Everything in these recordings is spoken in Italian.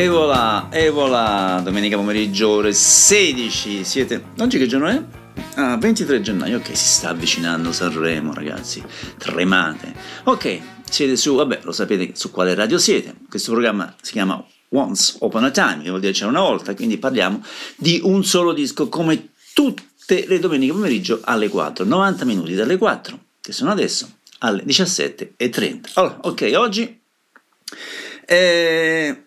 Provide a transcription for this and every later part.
E voilà, e voilà. Domenica pomeriggio ore 16. Siete... Oggi che giorno è? Ah, 23 gennaio, ok, si sta avvicinando Sanremo, ragazzi. Tremate. Ok, siete su, vabbè, lo sapete su quale radio siete. Questo programma si chiama Once Upon a Time, che vuol dire c'era una volta, quindi parliamo di un solo disco come tutte le domeniche pomeriggio alle 4, 90 minuti dalle 4, che sono adesso, alle 17:30. Allora, ok, oggi è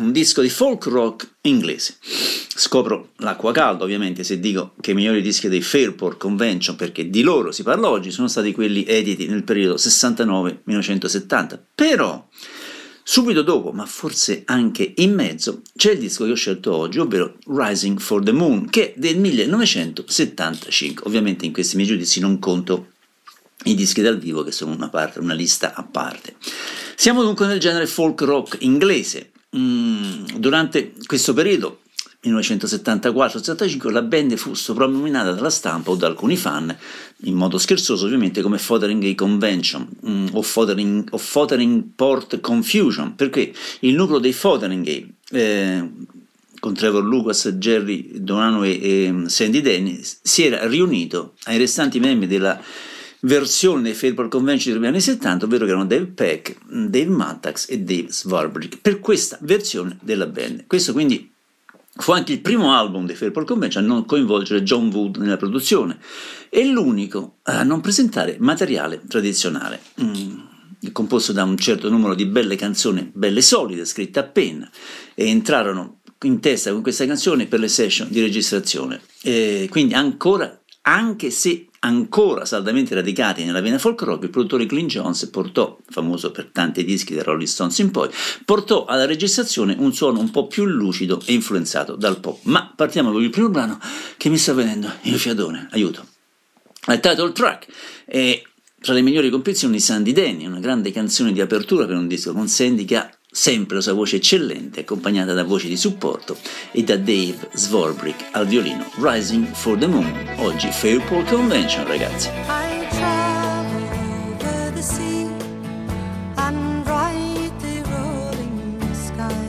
un disco di folk rock inglese. Scopro l'acqua calda, ovviamente, se dico che i migliori dischi dei Fairport Convention, perché di loro si parla oggi, sono stati quelli editi nel periodo 69-1970, però... Subito dopo, ma forse anche in mezzo, c'è il disco che ho scelto oggi, ovvero Rising for the Moon, che è del 1975. Ovviamente in questi miei giudizi non conto i dischi dal vivo, che sono una lista a parte. Siamo dunque nel genere folk rock inglese. Durante questo periodo, 1974-75, la band fu soprannominata dalla stampa o da alcuni fan, in modo scherzoso ovviamente, come Fotheringay Convention o Fotheringport Confusion, perché il nucleo dei Fotheringay, con Trevor Lucas, Jerry Donahue e Sandy Denny, si era riunito ai restanti membri della versione dei Fairport Convention degli anni 70, ovvero che erano Dave Pegg, Dave Mattacks e Dave Swarbrick, per questa versione della band. Questo quindi fu anche il primo album dei Fairport Convention a non coinvolgere John Wood nella produzione e l'unico a non presentare materiale tradizionale, composto da un certo numero di belle canzoni, belle solide, scritte a penna, e entrarono in testa con questa canzone per le session di registrazione, quindi anche se ancora saldamente radicati nella vena folk rock, il produttore Clint Jones portò, famoso per tanti dischi da Rolling Stones in poi, portò alla registrazione un suono un po' più lucido e influenzato dal pop. Ma partiamo con il primo brano, che mi sta venendo il fiatone, aiuto. La title track è tra le migliori composizioni Sandy Denny, una grande canzone di apertura per un disco, con Sandy che ha sempre la sua voce eccellente, accompagnata da voci di supporto e da Dave Swarbrick al violino. Rising for the Moon, oggi Fairport Convention, ragazzi. I travel over the sea and ride the rolling sky,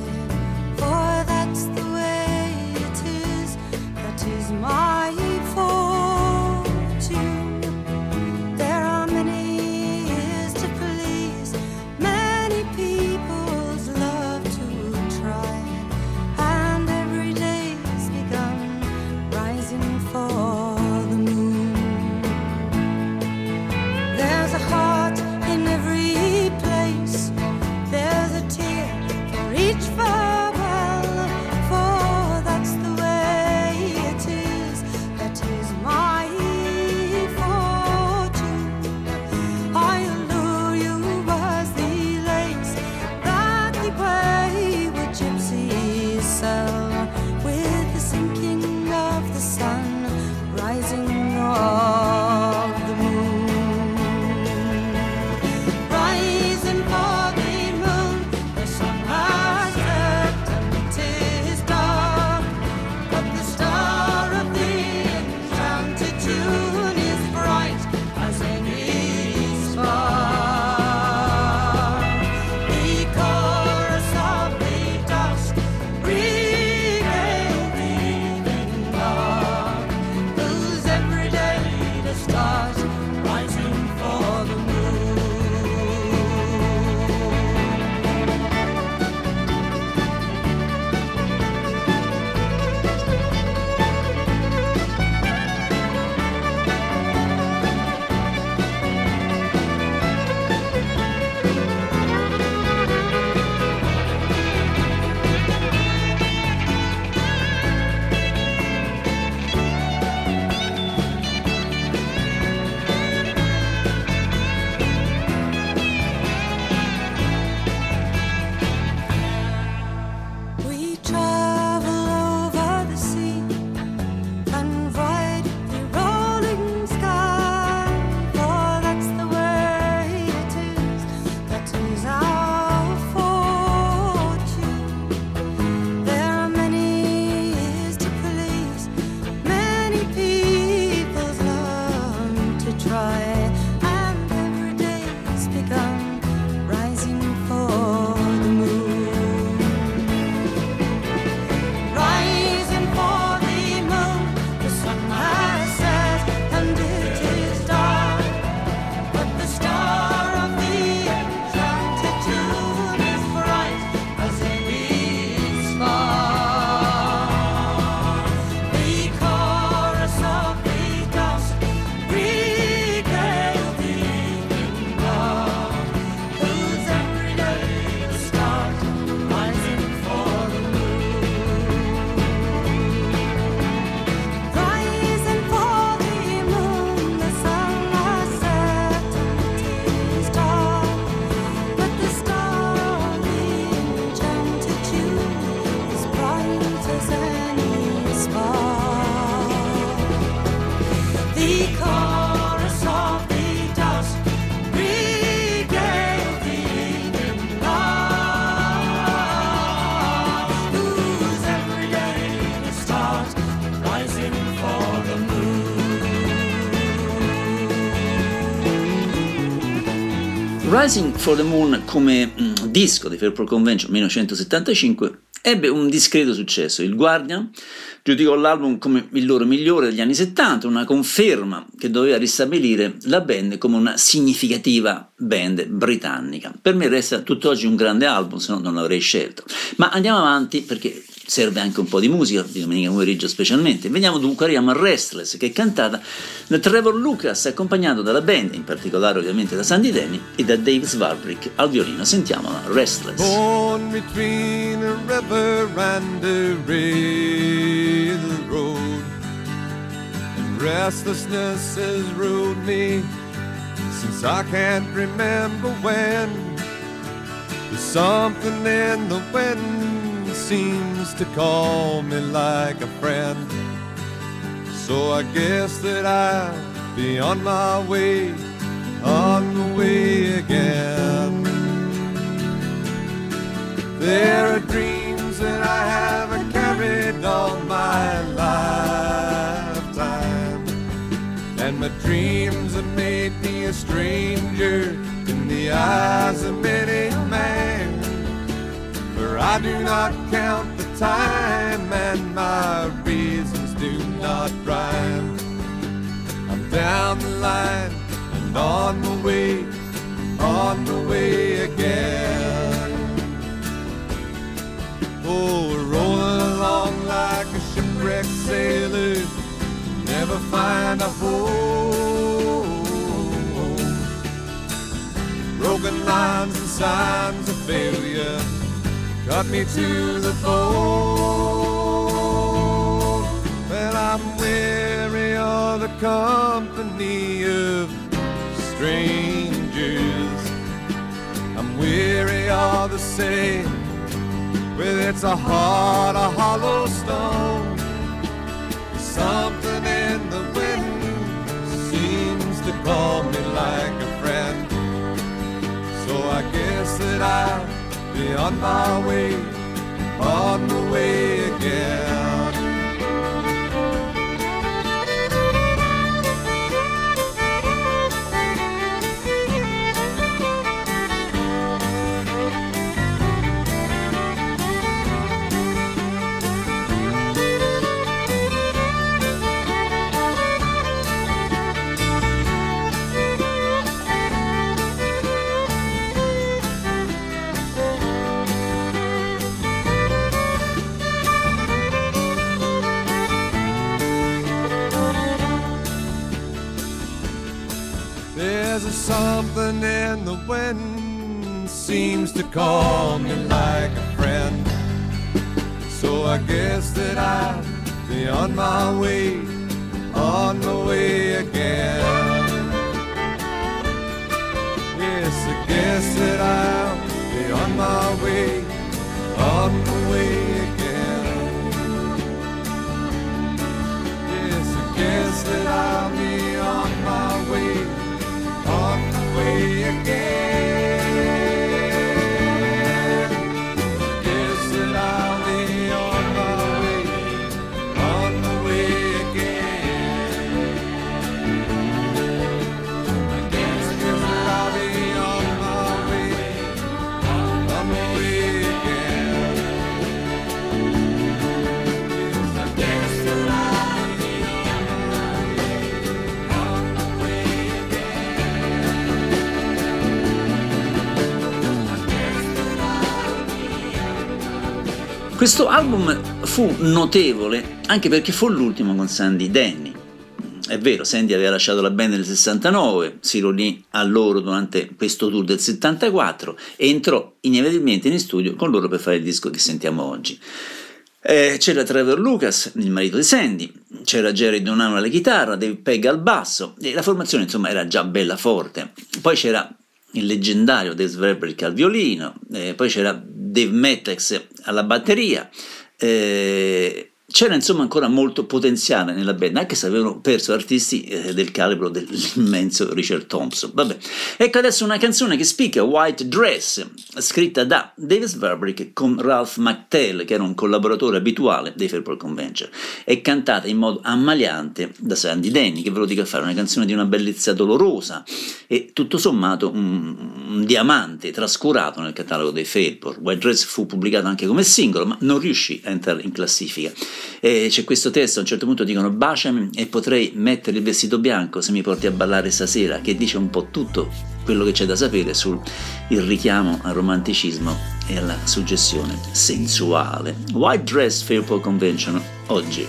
for that's the way it is, that is my fortune. There are many years to please, many people for the moon. Rising for the Moon come disco di Fairport Convention 1975 ebbe un discreto successo. Il Guardian giudicò l'album come il loro migliore degli anni 70, una conferma che doveva ristabilire la band come una significativa band britannica. Per me resta tutt'oggi un grande album, se no non l'avrei scelto. Ma andiamo avanti perché serve anche un po' di musica, di domenica pomeriggio specialmente. Veniamo dunque, arriviamo a Restless, che è cantata da Trevor Lucas, accompagnato dalla band, in particolare ovviamente da Sandy Denny e da Dave Swarbrick al violino. Sentiamola, Restless. Born between a river and a railroad, and restlessness has ruled me since I can't remember when. There's something in the wind seems to call me like a friend, so I guess that I'll be on my way again. There are dreams that I haven't carried all my lifetime, and my dreams have made me a stranger in the eyes of many men. For I do not count the time, and my reasons do not rhyme. I'm down the line and on the way again. Oh, we're rolling along like a shipwrecked sailor, never find a home. Broken lines and signs of failure cut me to the bone. Well, I'm weary of the company of strangers. I'm weary of the same, well, it's a heart, a hollow stone. Something in the wind seems to call me like a friend, so I guess that I be on my way, on the way again. Something in the wind seems to call me like a friend, so I guess that I'll be on my way again. Yes, I guess that I'll be on my way again. Yes, I guess that I'll be on my way, on the way again. Guess that I'll be on the way again. I guess that I'll be on the way again. I guess that I'll be on the way again. Questo album fu notevole anche perché fu l'ultimo con Sandy Denny. È vero, Sandy aveva lasciato la band nel 69, si riunì a loro durante questo tour del 74 e entrò inevitabilmente in studio con loro per fare il disco che sentiamo oggi. C'era Trevor Lucas, il marito di Sandy, c'era Jerry Donahue alla chitarra, Dave Pegg al basso, e la formazione insomma era già bella forte. Poi c'era il leggendario Dave Swarbrick al violino, poi c'era Dave Mattacks alla batteria, c'era insomma ancora molto potenziale nella band, anche se avevano perso artisti del calibro dell'immenso Richard Thompson. Vabbè, ecco adesso una canzone che spicca, White Dress, scritta da Dave Swarbrick con Ralph McTell, che era un collaboratore abituale dei Fairport Convention, e cantata in modo ammaliante da Sandy Denny, che ve lo dico a fare, una canzone di una bellezza dolorosa e tutto sommato un diamante trascurato nel catalogo dei Fairport. White Dress fu pubblicato anche come singolo, ma non riuscì a entrare in classifica. E c'è questo testo, a un certo punto dicono: baciami e potrei mettere il vestito bianco se mi porti a ballare stasera, che dice un po' tutto quello che c'è da sapere sul il richiamo al romanticismo e alla suggestione sensuale. White Dress, Fairport Convention, oggi.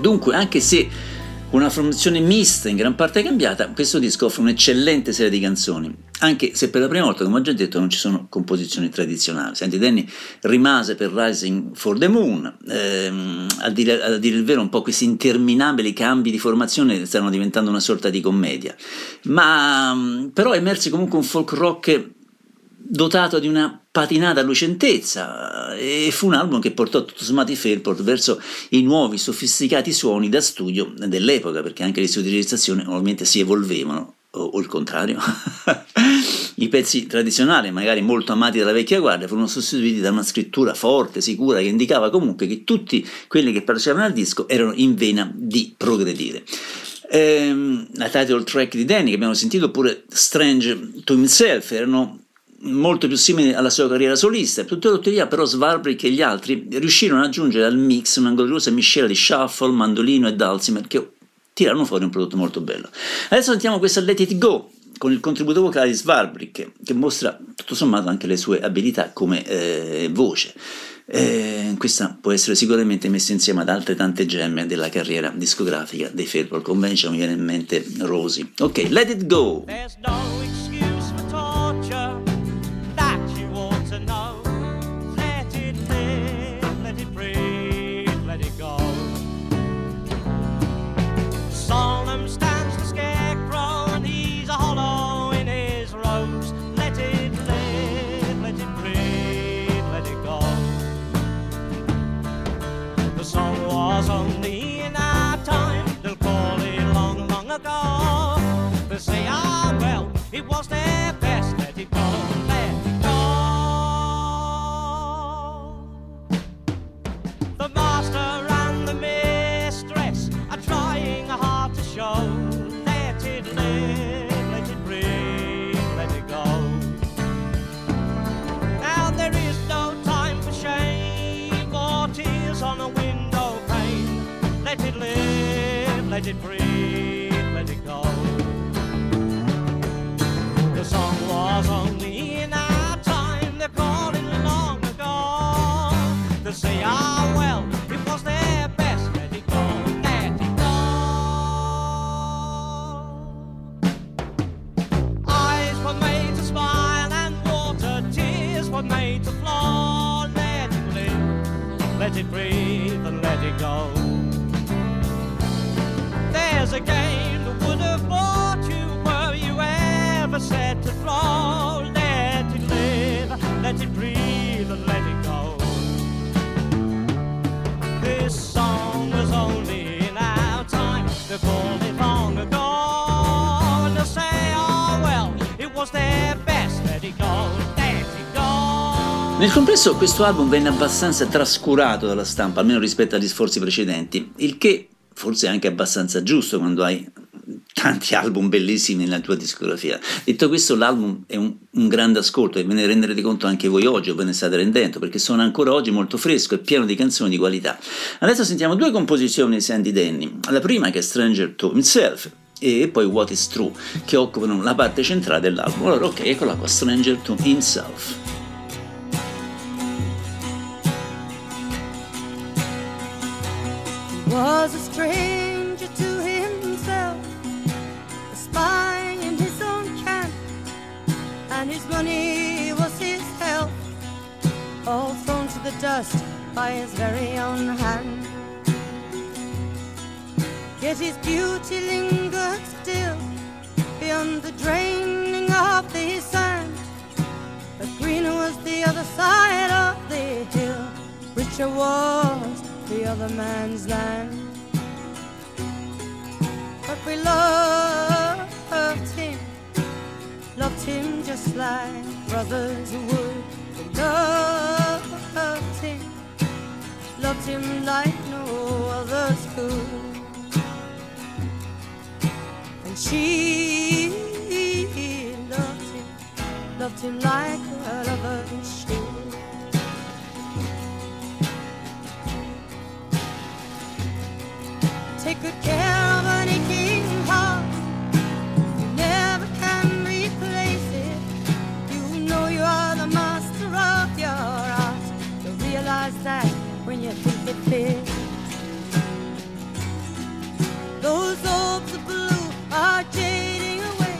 Dunque, anche se una formazione mista in gran parte cambiata, questo disco offre un'eccellente serie di canzoni, anche se per la prima volta, come ho già detto, non ci sono composizioni tradizionali. Sandy Denny rimase per Rising for the Moon, a dire il vero un po' questi interminabili cambi di formazione stanno diventando una sorta di commedia, ma però emerse comunque un folk rock dotato di una patinata lucentezza, e fu un album che portò tutto sommato i Fairport verso i nuovi sofisticati suoni da studio dell'epoca, perché anche le studi di registrazione ovviamente si evolvevano, o il contrario. I pezzi tradizionali, magari molto amati dalla vecchia guardia, furono sostituiti da una scrittura forte, sicura, che indicava comunque che tutti quelli che partecipavano al disco erano in vena di progredire. La title track di Danny, che abbiamo sentito, oppure Strange to Himself, erano molto più simile alla sua carriera solista. Tuttavia però Swarbrick e gli altri riuscirono ad aggiungere al mix una gloriosa miscela di shuffle, mandolino e dulcimer che tirarono fuori un prodotto molto bello. Adesso sentiamo questa Let It Go con il contributo vocale di Swarbrick, che mostra tutto sommato anche le sue abilità come voce. Questa può essere sicuramente messa insieme ad altre tante gemme della carriera discografica dei Fairport Convention. Mi viene in mente Rosie. Ok, Let It Go. There's no excuse for torture that you ought to know. Let it live, let it breathe, let it go. Solemn stands the scarecrow and he's a hollow in his robes. Let it live, let it breathe, let it go. The song was only in our time, they'll call it long, long ago. They say, ah, well, it was their best, let it go, let it go. The master and the mistress are trying hard to show, let it live, let it breathe, let it go. Now there is no time for shame or tears on a window pane, let it live, let it breathe, let it go. The song was only in our time, they're calling long ago. They say, ah, well, it was their best, let it go, let it go. Eyes were made to smile and water, tears were made to flow. Let it live, let it breathe and let it go. There's a game that would have bought you were you ever said to throw, let it live, let it breathe and let it go. This song was only in our time, they called it long ago, and they'll say, oh well, it was their best, let it go, let it go. Nel complesso questo album venne abbastanza trascurato dalla stampa, almeno rispetto agli sforzi precedenti, il che forse è anche abbastanza giusto quando hai tanti album bellissimi nella tua discografia. Detto questo, l'album è un grande ascolto e ve ne renderete conto anche voi oggi, o ve ne state rendendo, perché sono ancora oggi molto fresco e pieno di canzoni di qualità. Adesso sentiamo due composizioni di Sandy Denny, la prima che è Stranger to Himself e poi What Is True, che occupano la parte centrale dell'album. Allora ok, eccola qua, Stranger to Himself. Was a stranger to himself, a spy in his own camp, and his money was his health, all thrown to the dust by his very own hand. Yet his beauty lingered still beyond the draining of the sand, but greener was the other side of the hill, richer was the other man's land. But we loved him just like brothers would. We loved him like no others could. And she loved him like a lover should. Take good care of an aching heart, you never can replace it. You know you are the master of your art, you realize that when you think it fits. Those orbs of blue are jading away,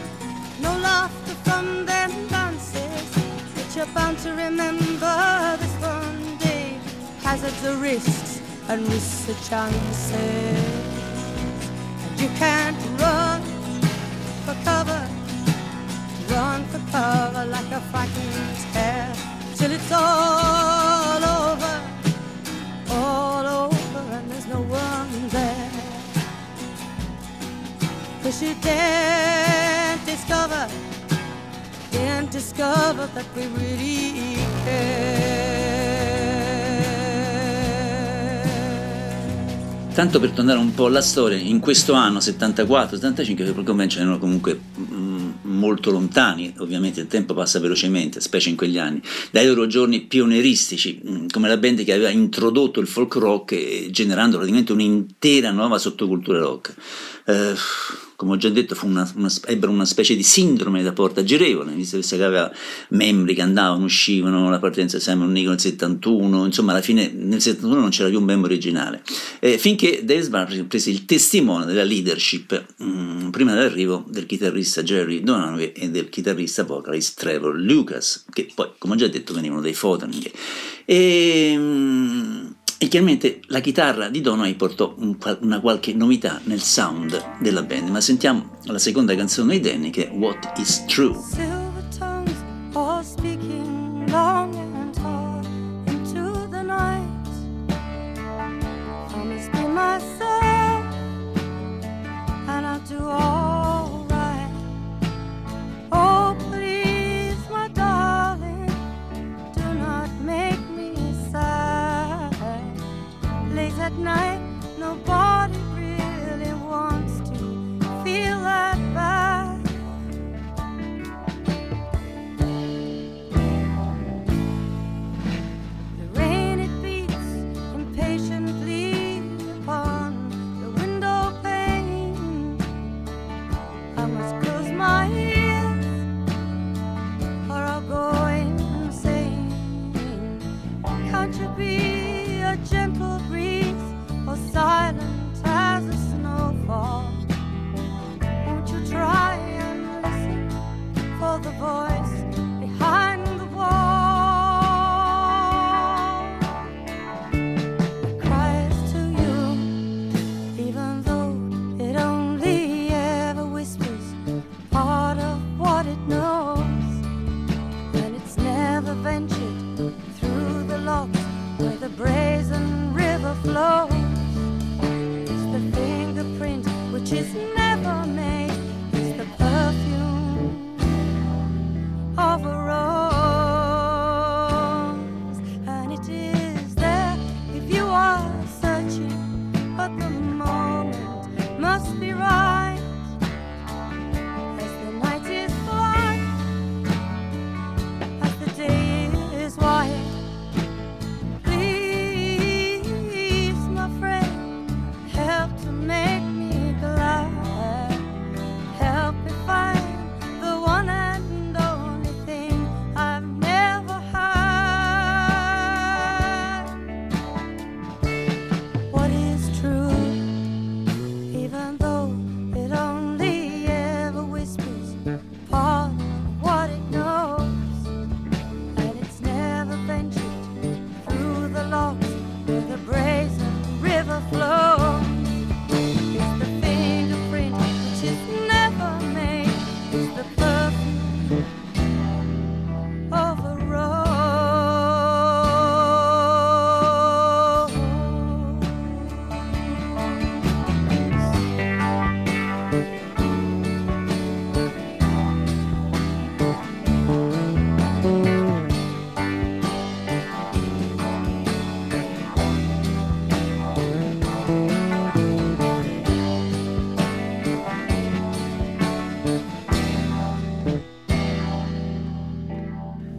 no laughter from them dances, but you're bound to remember this one day. Hazards are risks and risks are chances. You can't run for cover like a frightened hare, till it's all over, and there's no one there. Cause you can't discover that we really care. Tanto per tornare un po' alla storia, in questo anno 74-75 le Fairport Convention erano comunque molto lontani, ovviamente il tempo passa velocemente, specie in quegli anni, dai loro giorni pionieristici, come la band che aveva introdotto il folk rock generando praticamente un'intera nuova sottocultura rock. Come ho già detto, ebbero una specie di sindrome da porta girevole, visto che si aveva membri che andavano, uscivano, la partenza di Simon Nicol nel 71, insomma alla fine nel 71 non c'era più un membro originale, finché Dave Swarbrick prese il testimone della leadership prima dell'arrivo del chitarrista Jerry Donahue e del chitarrista vocalist Trevor Lucas, che poi, come ho già detto, venivano dai Fotheringay. E chiaramente la chitarra di Donahue portò una qualche novità nel sound della band, ma sentiamo la seconda canzone dei Denny, che è What Is True. Silver tongues all speaking long and hard into the night. I must be myself and I'll do all right. Oh please my darling, do not make me sad. Late at night, nobody really wants to feel that bad. The rain, it beats impatiently upon the window pane. I must close my ears or I'll go insane. Can't you be a gentle breeze, or silent as a snowfall? Won't you try and listen for the voice behind the wall? It cries to you, even though it only ever whispers part of what it knows, and it's never ventured through the locks where the brazen river flows. It's the fingerprint which is never made. It's the perfume of a rose, and it is there if you are searching, but the moment must be right. As the night is black, as the day is white.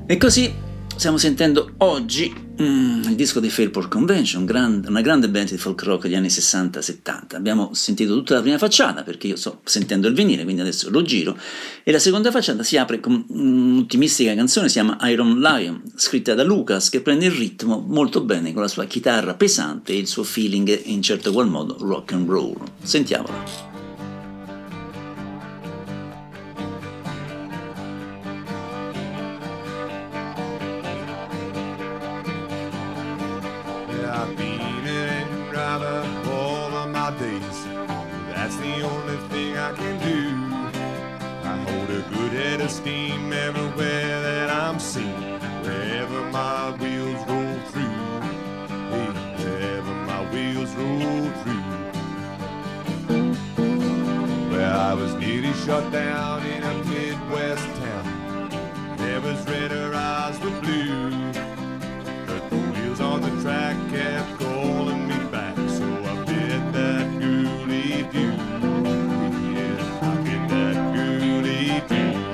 E così stiamo sentendo oggi il disco di Fairport Convention, una grande band di folk rock degli anni 60-70. Abbiamo sentito tutta la prima facciata, perché io sto sentendo il vinile, quindi adesso lo giro, e la seconda facciata si apre con un'ultimistica canzone, si chiama Iron Lion, scritta da Lucas, che prende il ritmo molto bene con la sua chitarra pesante e il suo feeling in certo qual modo rock and roll. Sentiamola. Steam everywhere that I'm seen, wherever my wheels roll through, hey, wherever my wheels roll through. Well, I was nearly shut down in a Midwest town. There was red, her eyes were blue. But the wheels on the track kept calling me back, so I bid that girlie adieu. Yeah, I bid that girlie adieu.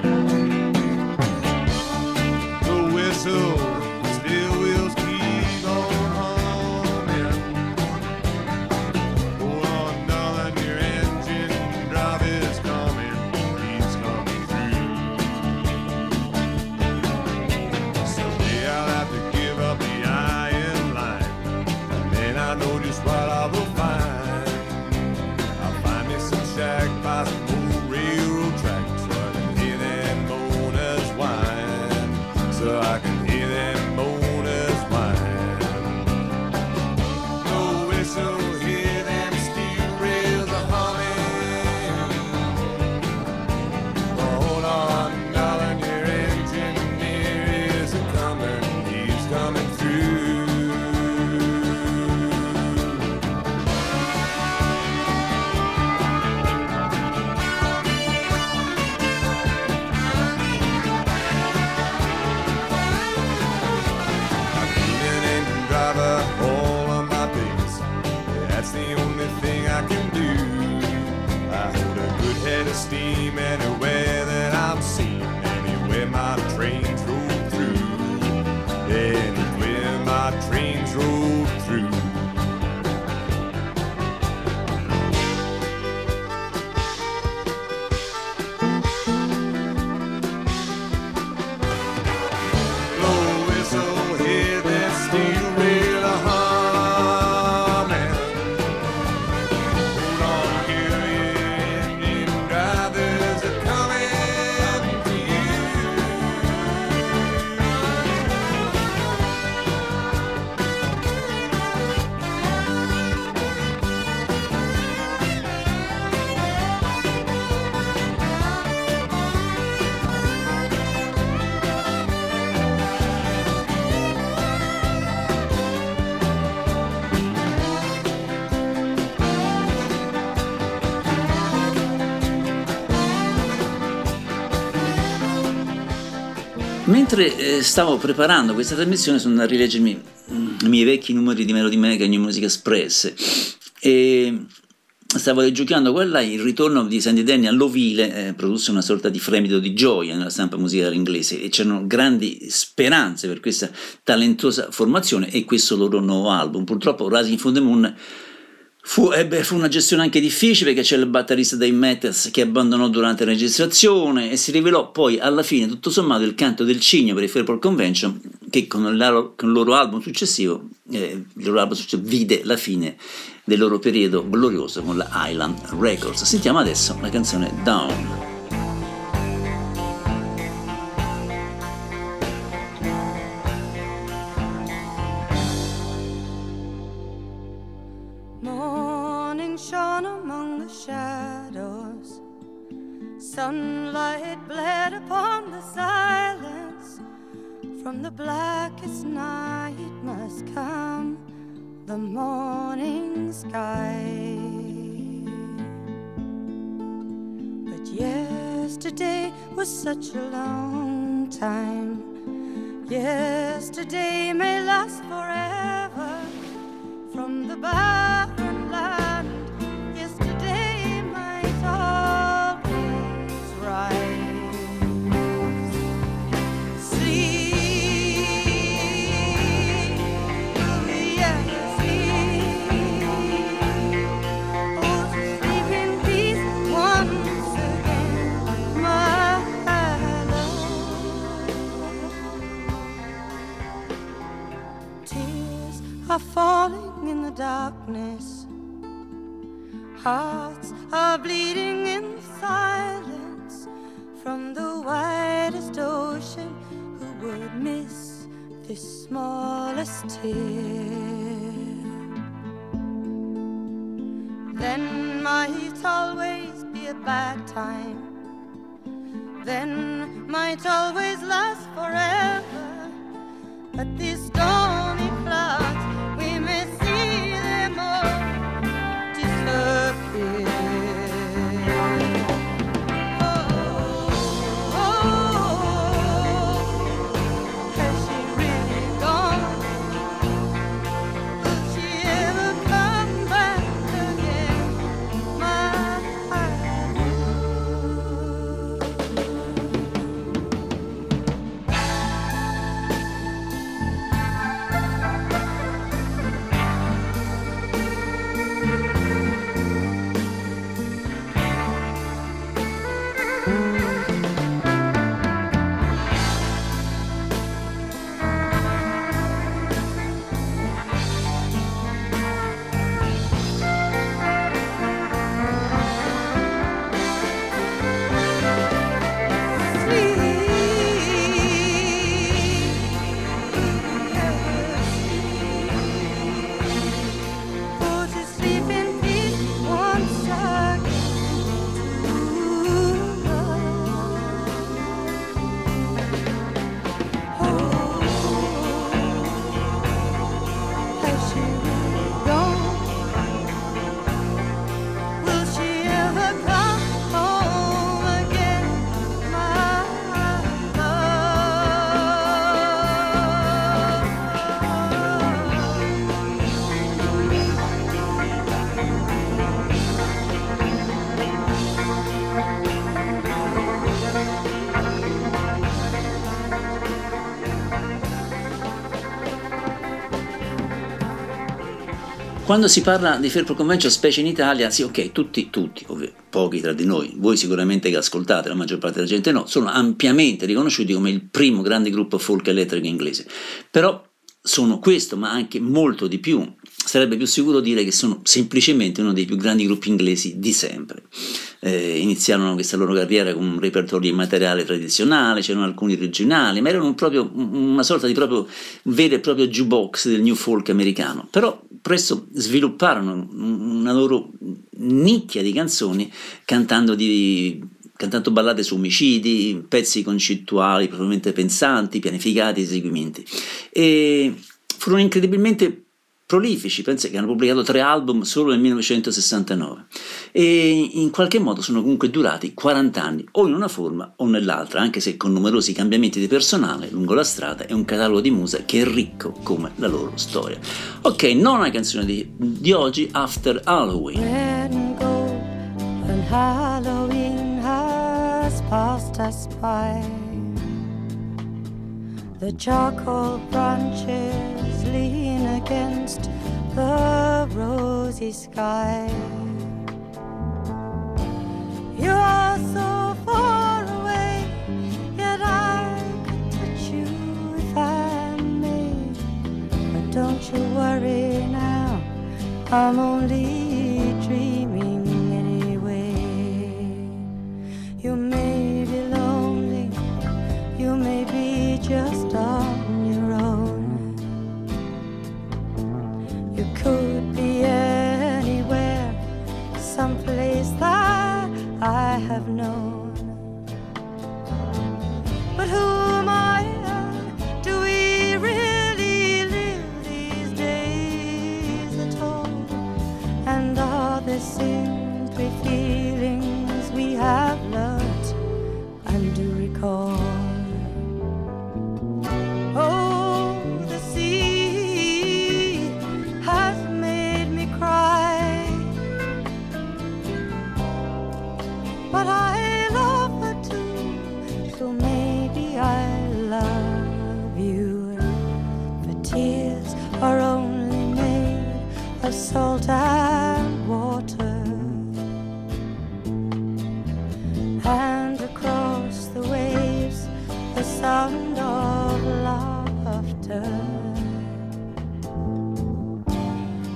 I will find. I'll find me some shack by some old railroad tracks, so I can hear them boners whine. So I can hear them boners whine. No whistle, hear them steel rails a humming. Hold on, darling, your engineer is a coming. He's coming through. Head of steam anywhere that I'm seen, anywhere my trains roll through, anywhere my trains roll through. Mentre stavo preparando questa trasmissione sono andato a rileggermi i miei vecchi numeri di Melody Maker e New Music Express e stavo giocando quella il ritorno di Sandy Denny all'Ovile produsse una sorta di fremito di gioia nella stampa musicale inglese e c'erano grandi speranze per questa talentuosa formazione e questo loro nuovo album. Purtroppo Rising for the Moon fu una gestione anche difficile perché c'è il batterista Dave Mattacks che abbandonò durante la registrazione e si rivelò poi alla fine tutto sommato il canto del cigno per il Fairport Convention che con il loro album successivo vide la fine del loro periodo glorioso con la Island Records. Sentiamo adesso la canzone Down. Sunlight bled upon the silence. From the blackest night must come the morning sky. But yesterday was such a long time. Yesterday may last forever. From the barren land yesterday might all are falling in the darkness. Hearts are bleeding in the silence from the widest ocean. Who would miss this smallest tear? Then might always be a bad time. Then might always last forever. But these stormy clouds, we may see them all disappear. Quando si parla di Fairport Convention, specie in Italia, sì, ok, tutti, ovvero, pochi tra di noi, voi sicuramente che ascoltate, la maggior parte della gente no, sono ampiamente riconosciuti come il primo grande gruppo folk elettrico inglese. Però sono questo, ma anche molto di più. Sarebbe più sicuro dire che sono semplicemente uno dei più grandi gruppi inglesi di sempre. Iniziarono questa loro carriera con un repertorio di materiale tradizionale, c'erano alcuni originali, ma erano una sorta di vero e proprio jukebox del new folk americano. Però presto svilupparono una loro nicchia di canzoni cantando ballate su omicidi, pezzi concettuali probabilmente pensanti, pianificati, eseguimenti, e furono incredibilmente prolifici. Pensa che hanno pubblicato 3 album solo nel 1969 e in qualche modo sono comunque durati 40 anni, o in una forma o nell'altra, anche se con numerosi cambiamenti di personale lungo la strada e un catalogo di musa che è ricco come la loro storia. Ok, nona canzone di oggi, After Halloween. Red and gold and Halloween has passed us by. The charcoal branches lean against the rosy sky. You are so far away, yet I could touch you if I may. But don't you worry now, I'm only dreaming anyway. You may be lonely, you may be just on your own. You could be anywhere, someplace that I have known. But who am I? Do we really live these days at all? And are there simply feelings we have learnt and do recall? Salt and water, and across the waves the sound of laughter.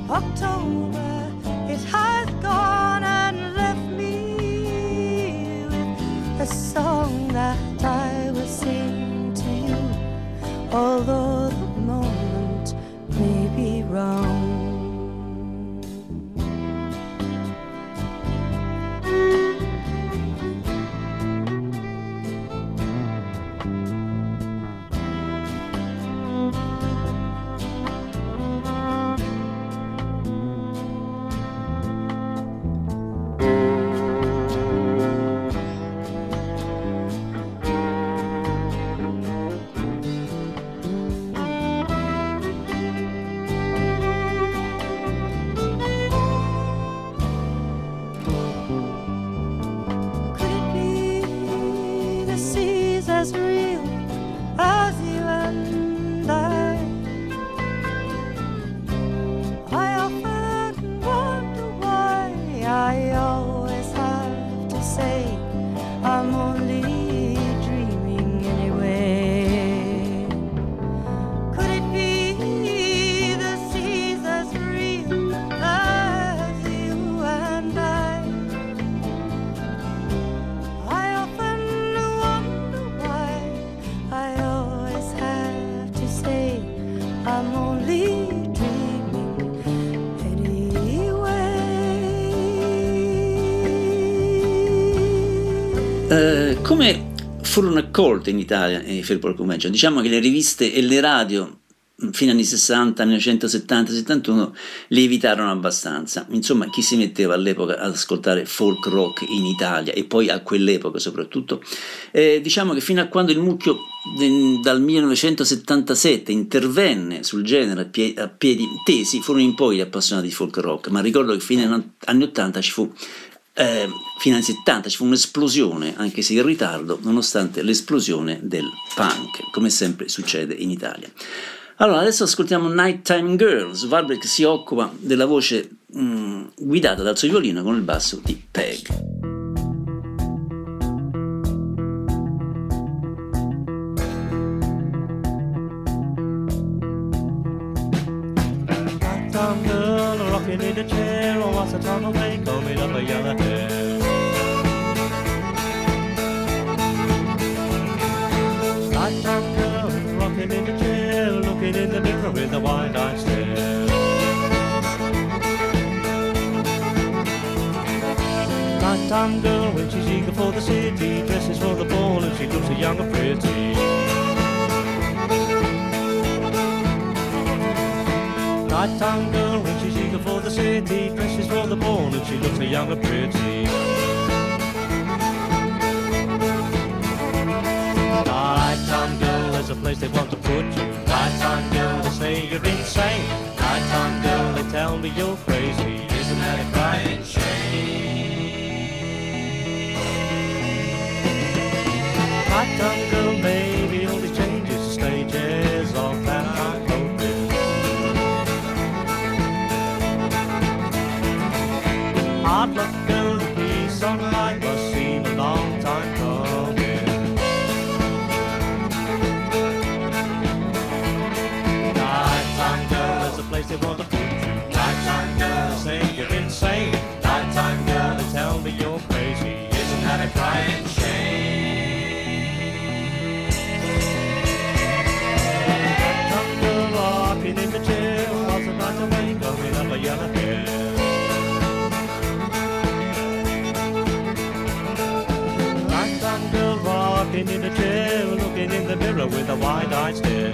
October, it has gone and left me with a song that I will sing to you, although the moment may be wrong. Come furono accolte in Italia i Fairport Convention? Diciamo che le riviste e le radio fino agli anni 60, 1970, 71 li evitarono abbastanza. Insomma, chi si metteva all'epoca ad ascoltare folk rock in Italia, e poi a quell'epoca soprattutto? Diciamo che fino a quando il mucchio dal 1977 intervenne sul genere a piedi tesi, furono in poi gli appassionati di folk rock, ma ricordo che fino agli anni 80 ci fu fino ai 70 ci fu un'esplosione, anche se in ritardo, nonostante l'esplosione del punk, come sempre succede in Italia. Allora, adesso ascoltiamo Nighttime Girl. Swarbrick si occupa della voce guidata dal suo violino con il basso di Pegg. In a chair, or once upon a way, combing up her yellow hair. Nighttime girl, rocking in a chair, looking in the mirror with a wide-eyed stare. Nighttime girl, when she's eager for the city, dresses for the ball and she looks so young and pretty. Nighttime girl, when she's eager for the city, dresses for the ball and she looks a young and pretty. Nighttime girl, there's a place they want to put you. Nighttime girl, they say you're insane. Nighttime girl, they tell me you're crazy. Isn't that a crying shame? Nighttime girl, maybe all these changes, stages of that. Hard luck girl, the peace of life was seen a long time coming. Nighttime girl, there's a place they want to put you. Nighttime girl, they say you're insane. Nighttime girl, they tell me you're crazy. Isn't that a crying shame? Nighttime girl, walking in the chill, lots of nights away, going up a yellow hill. Walking in a chair, looking in the mirror with a wide-eyed stare.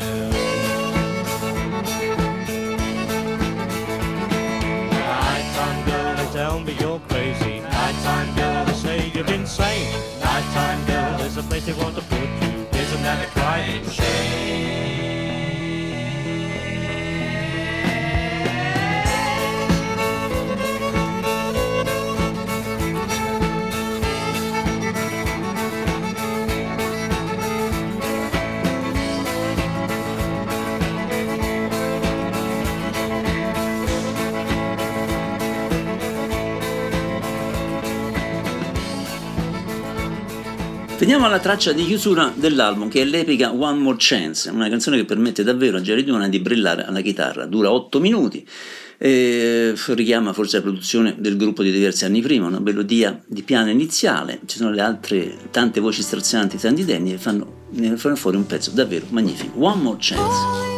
Nighttime girl, they tell me you're crazy. Nighttime girl, they say you're insane. Nighttime girl, there's a place they want to put you. Isn't that a crying shame? Veniamo alla traccia di chiusura dell'album, che è l'epica One More Chance, una canzone che permette davvero a Jerry Donahue di brillare alla chitarra. Dura 8 minuti e richiama forse la produzione del gruppo di diversi anni prima, una melodia di piano iniziale. Ci sono le altre tante voci strazianti, tanti Denny, e fanno fuori un pezzo davvero magnifico. One More Chance.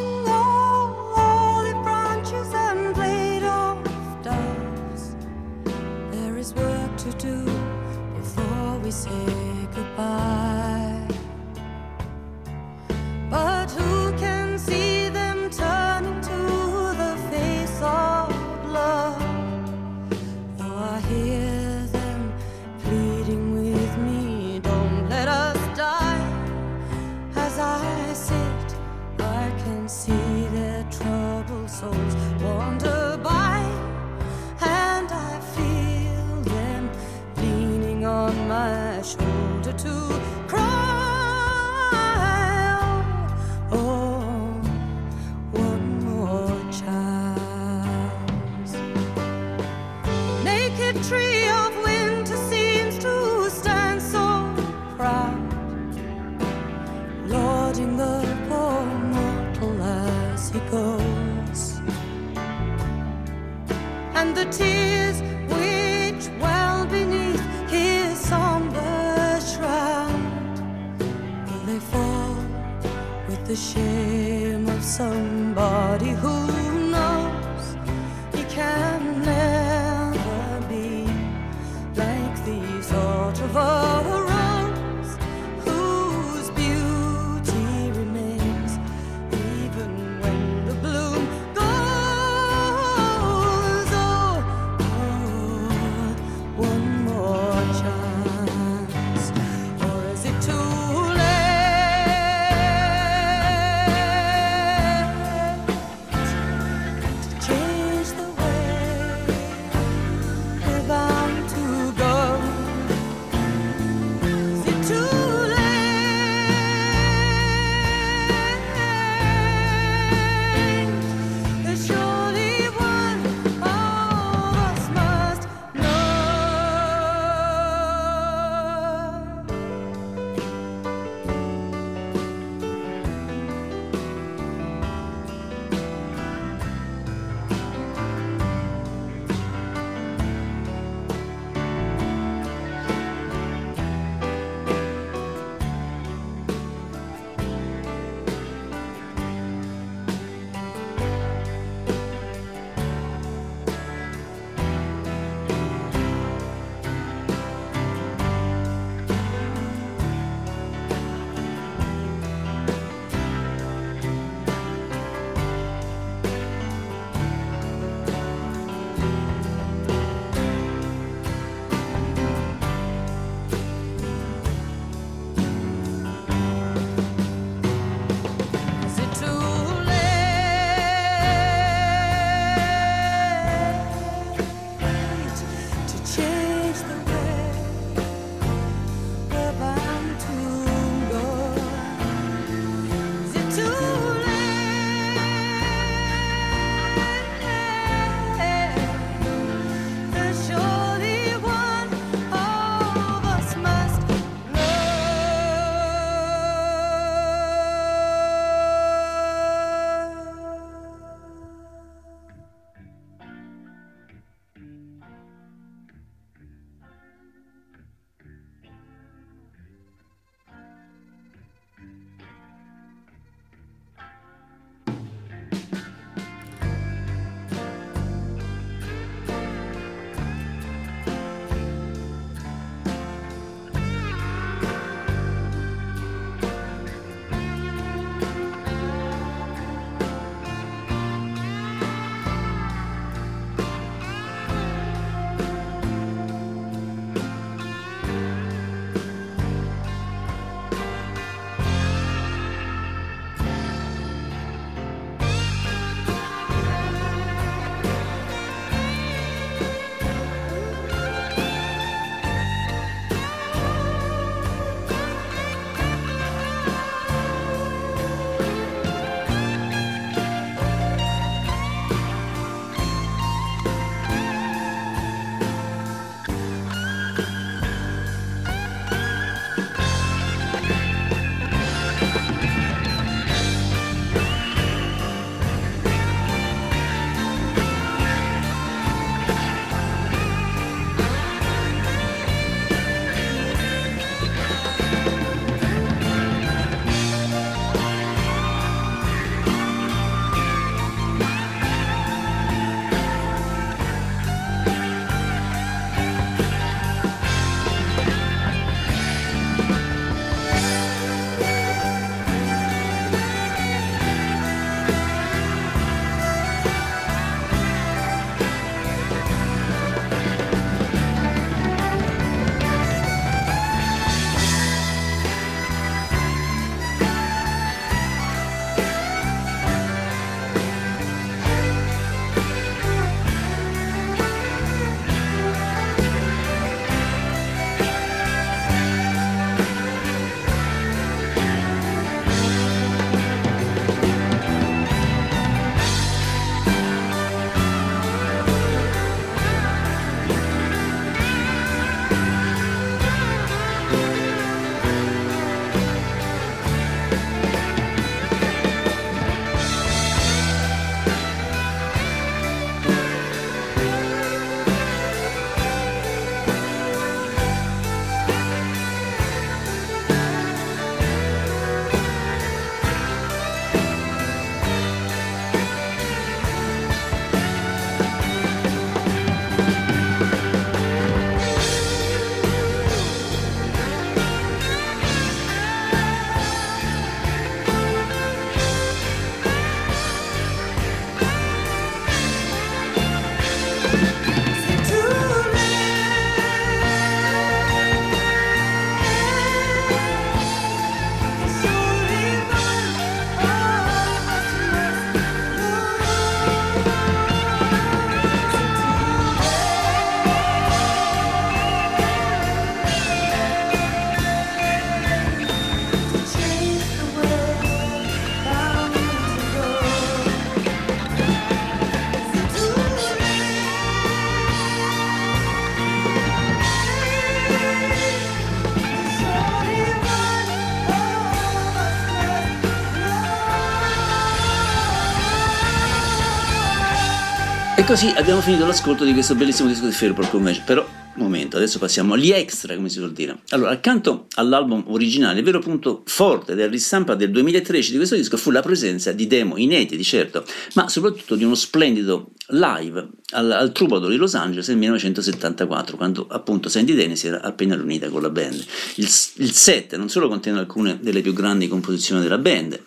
così abbiamo finito l'ascolto di questo bellissimo disco di Fairport Convention. Però, momento, adesso passiamo agli extra, come si vuol dire. Allora, accanto all'album originale, il vero punto forte della ristampa del 2013 di questo disco fu la presenza di demo inedite, di certo, ma soprattutto di uno splendido live al Troubadour di Los Angeles nel 1974, quando appunto Sandy Denny si era appena riunita con la band. Il set non solo contiene alcune delle più grandi composizioni della band,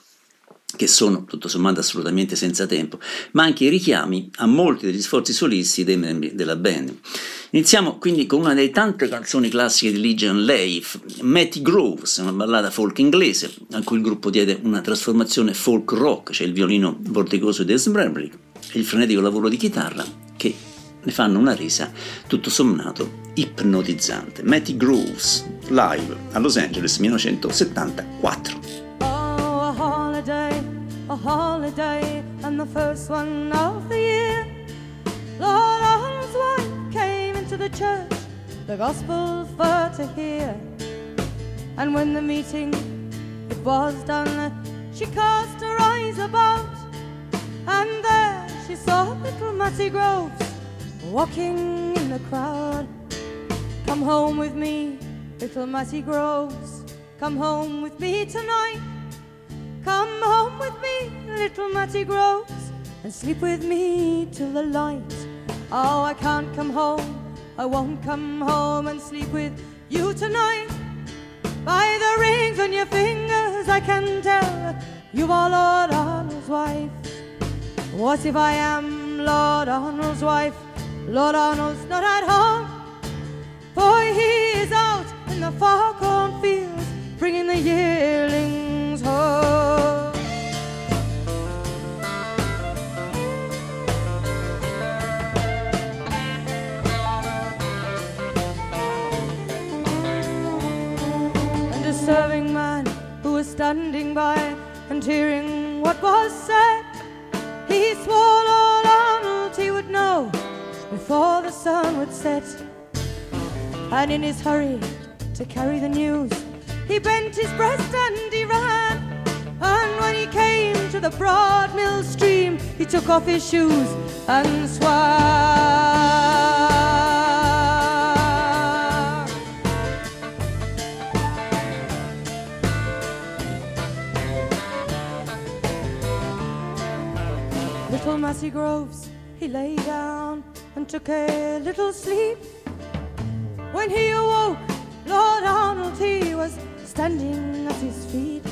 che sono tutto sommato assolutamente senza tempo, ma anche i richiami a molti degli sforzi solisti dei membri della band. Iniziamo quindi con una delle tante canzoni classiche di Legion and Leif, Matty Groves, una ballata folk inglese a cui il gruppo diede una trasformazione folk rock, cioè il violino vorticoso di Dave Swarbrick e il frenetico lavoro di chitarra che ne fanno una resa tutto sommato ipnotizzante. Matty Groves, live a Los Angeles 1974. A holiday and the first one of the year. Lord Arnold's wife came into the church, the gospel for to hear. And when the meeting it was done, she cast her eyes about, and there she saw little Matty Groves walking in the crowd. Come home with me, little Matty Groves, come home with me tonight. Come home with me, little Matty Groves, and sleep with me till the light. Oh, I can't come home, I won't come home and sleep with you tonight. By the rings on your fingers I can tell you are Lord Arnold's wife. What if I am Lord Arnold's wife? Lord Arnold's not at home, for he is out in the far cornfields bringing the yearlings home. Serving man who was standing by and hearing what was said, he swore Lord Arnold he would know before the sun would set. And in his hurry to carry the news, he bent his breast and he ran. And when he came to the broad mill stream, he took off his shoes and swam. Little Matty Groves, he lay down and took a little sleep. When he awoke, Lord Arnold, he was standing at his feet,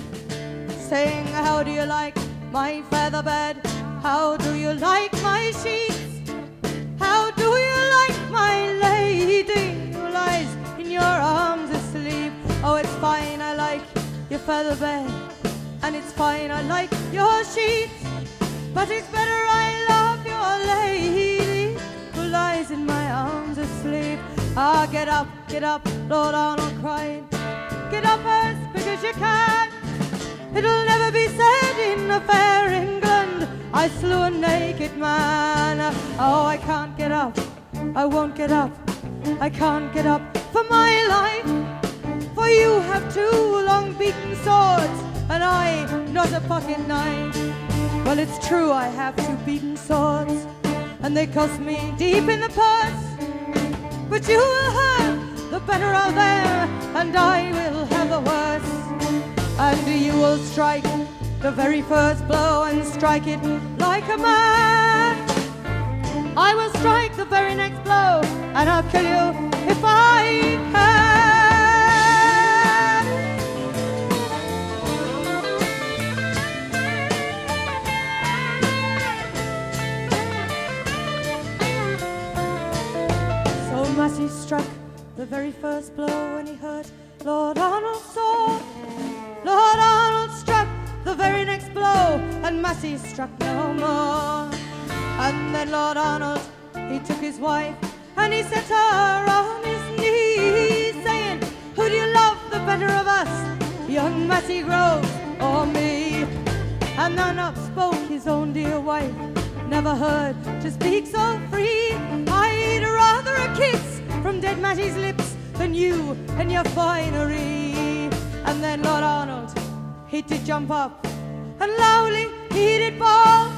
saying, how do you like my feather bed? How do you like my sheets? How do you like my lady who lies in your arms asleep? Oh, it's fine, I like your feather bed, and it's fine, I like your sheets. But it's better I love your lady who lies in my arms asleep. Ah, get up, Lord Arnold cried. Get up as quick as you can. It'll never be said in a fair England I slew a naked man. Oh, I can't get up, I won't get up, I can't get up for my life. For you have two long beaten swords and I not a pocket knife. Well, it's true, I have two beaten swords, and they cost me deep in the purse. But you will have the better of them, and I will have the worse. And you will strike the very first blow, and strike it like a man. I will strike the very next blow, and I'll kill you if I can. Matty struck the very first blow and he hurt Lord Arnold's sword. Lord Arnold struck the very next blow and Matty struck no more. And then Lord Arnold, he took his wife and he set her on his knees, saying, who do you love the better of us, young Matty Groves or me? And then up spoke his own dear wife, never heard to speak so free. I'd rather a kiss from dead Matty's lips than you and your finery. And then Lord Arnold, he did jump up, and loudly he did bawl.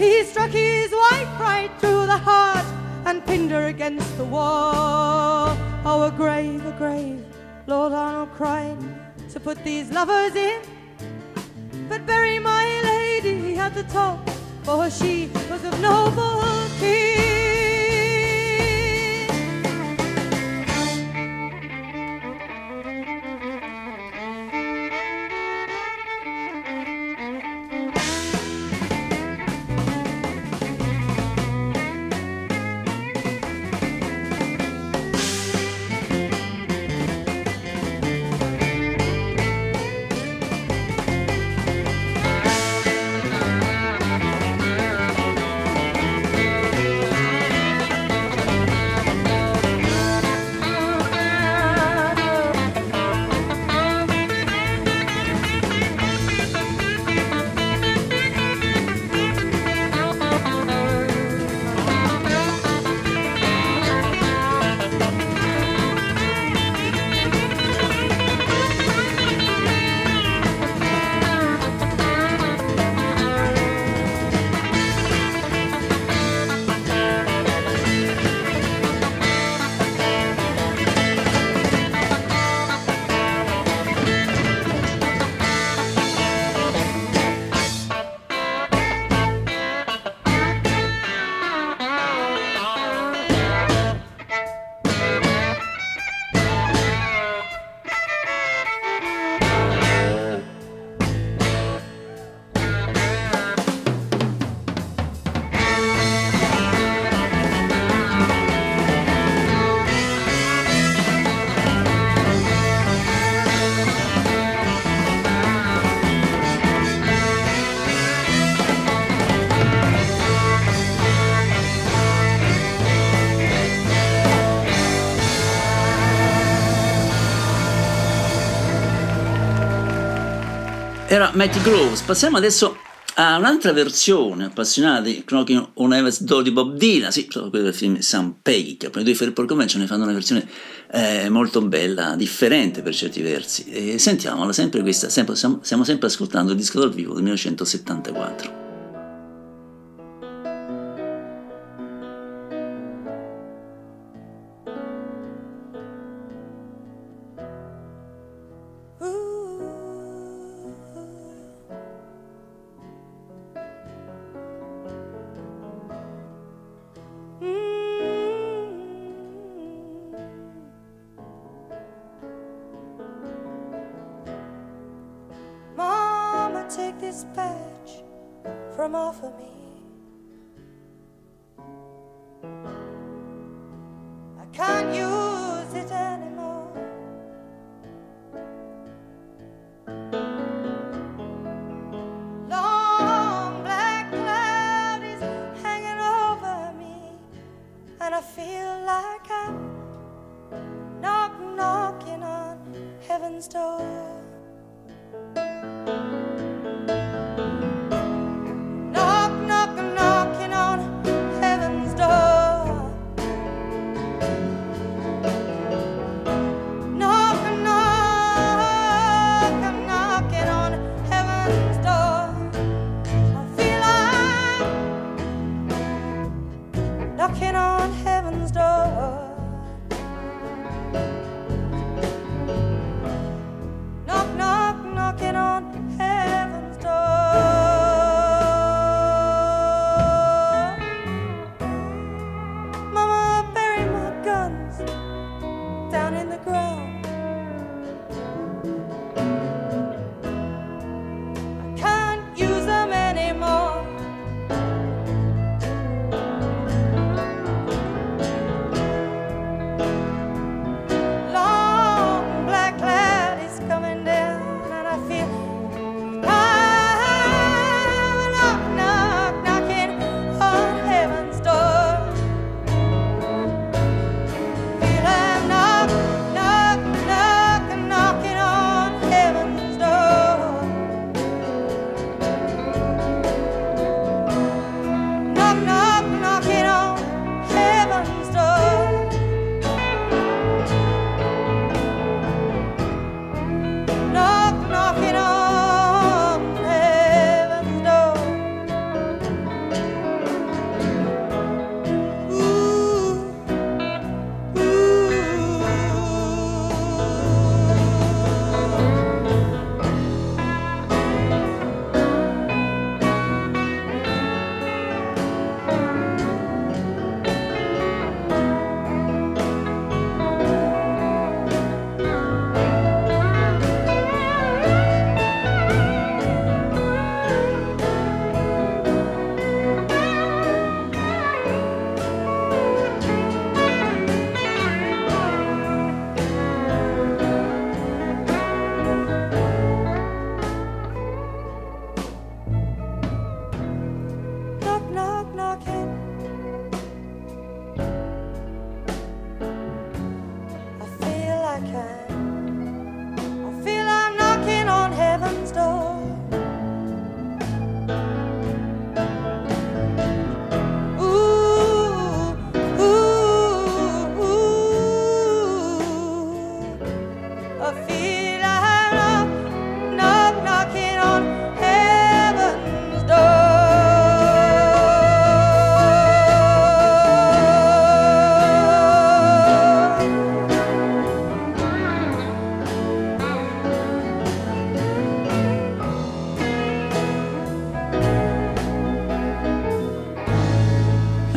He struck his wife right through the heart and pinned her against the wall. Oh, a grave, Lord Arnold cried, to put these lovers in. But bury my lady at the top, for she was of noble kin. Era Matty Groves. Passiamo adesso a un'altra versione appassionata di Knockin' on Heaven's Door di Bob Dylan, sì, proprio quello del film Sanpei, che appunto i Fairport Convention ne fanno una versione molto bella, differente per certi versi, e sentiamola sempre questa, sempre, stiamo sempre ascoltando il disco dal vivo del 1974.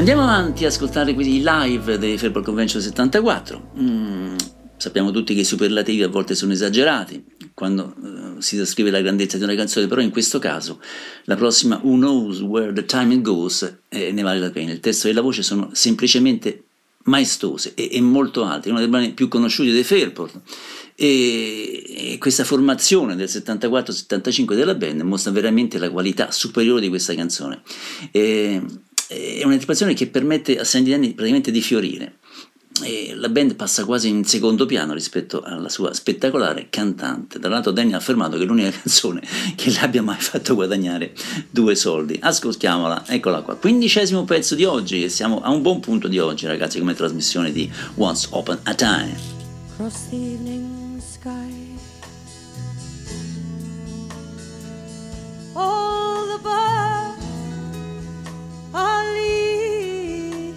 Andiamo avanti a ascoltare quindi i live dei Fairport Convention 74. Sappiamo tutti che i superlativi a volte sono esagerati quando si descrive la grandezza di una canzone, però in questo caso la prossima Who Knows Where the Time It Goes ne vale la pena. Il testo e la voce sono semplicemente maestose e molto alte, uno dei brani più conosciuti dei Fairport, e questa formazione del 74-75 della band mostra veramente la qualità superiore di questa canzone. È un'interpretazione che permette a Sandy Denny praticamente di fiorire. La band passa quasi in secondo piano rispetto alla sua spettacolare cantante. Tra l'altro Denny ha affermato che è l'unica canzone che l'abbia mai fatto guadagnare 2 soldi. Ascoltiamola, eccola qua, 15° pezzo di oggi, e siamo a un buon punto di oggi, ragazzi, come trasmissione di Once Upon a Time. Cross the evening sky, all the birds are leaving.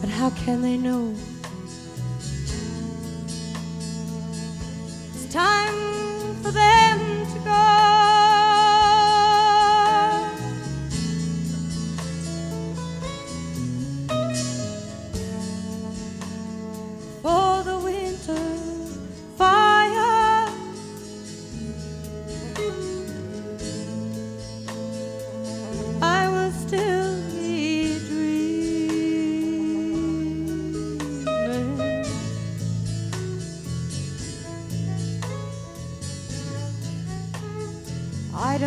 But how can they know? It's time for them to go. For the winter fire I will still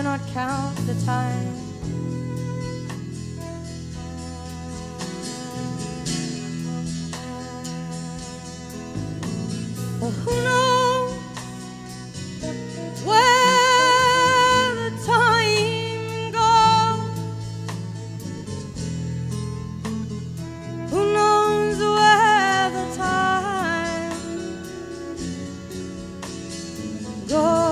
not count the time. Well, who knows where the time goes? Who knows where the time goes?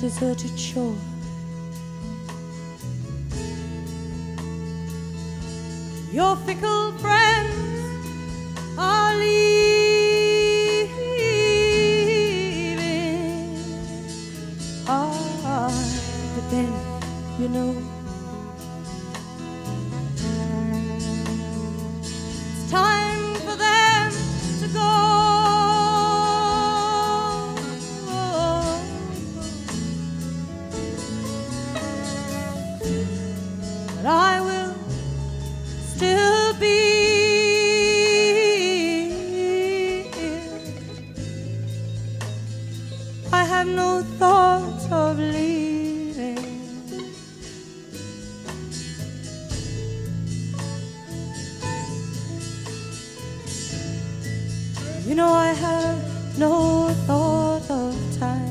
Deserted shore, your fickle friends are leaving. Ah, but then you know it's time for them to go. I will still be here. I have no thought of leaving. You know I have no thought of time.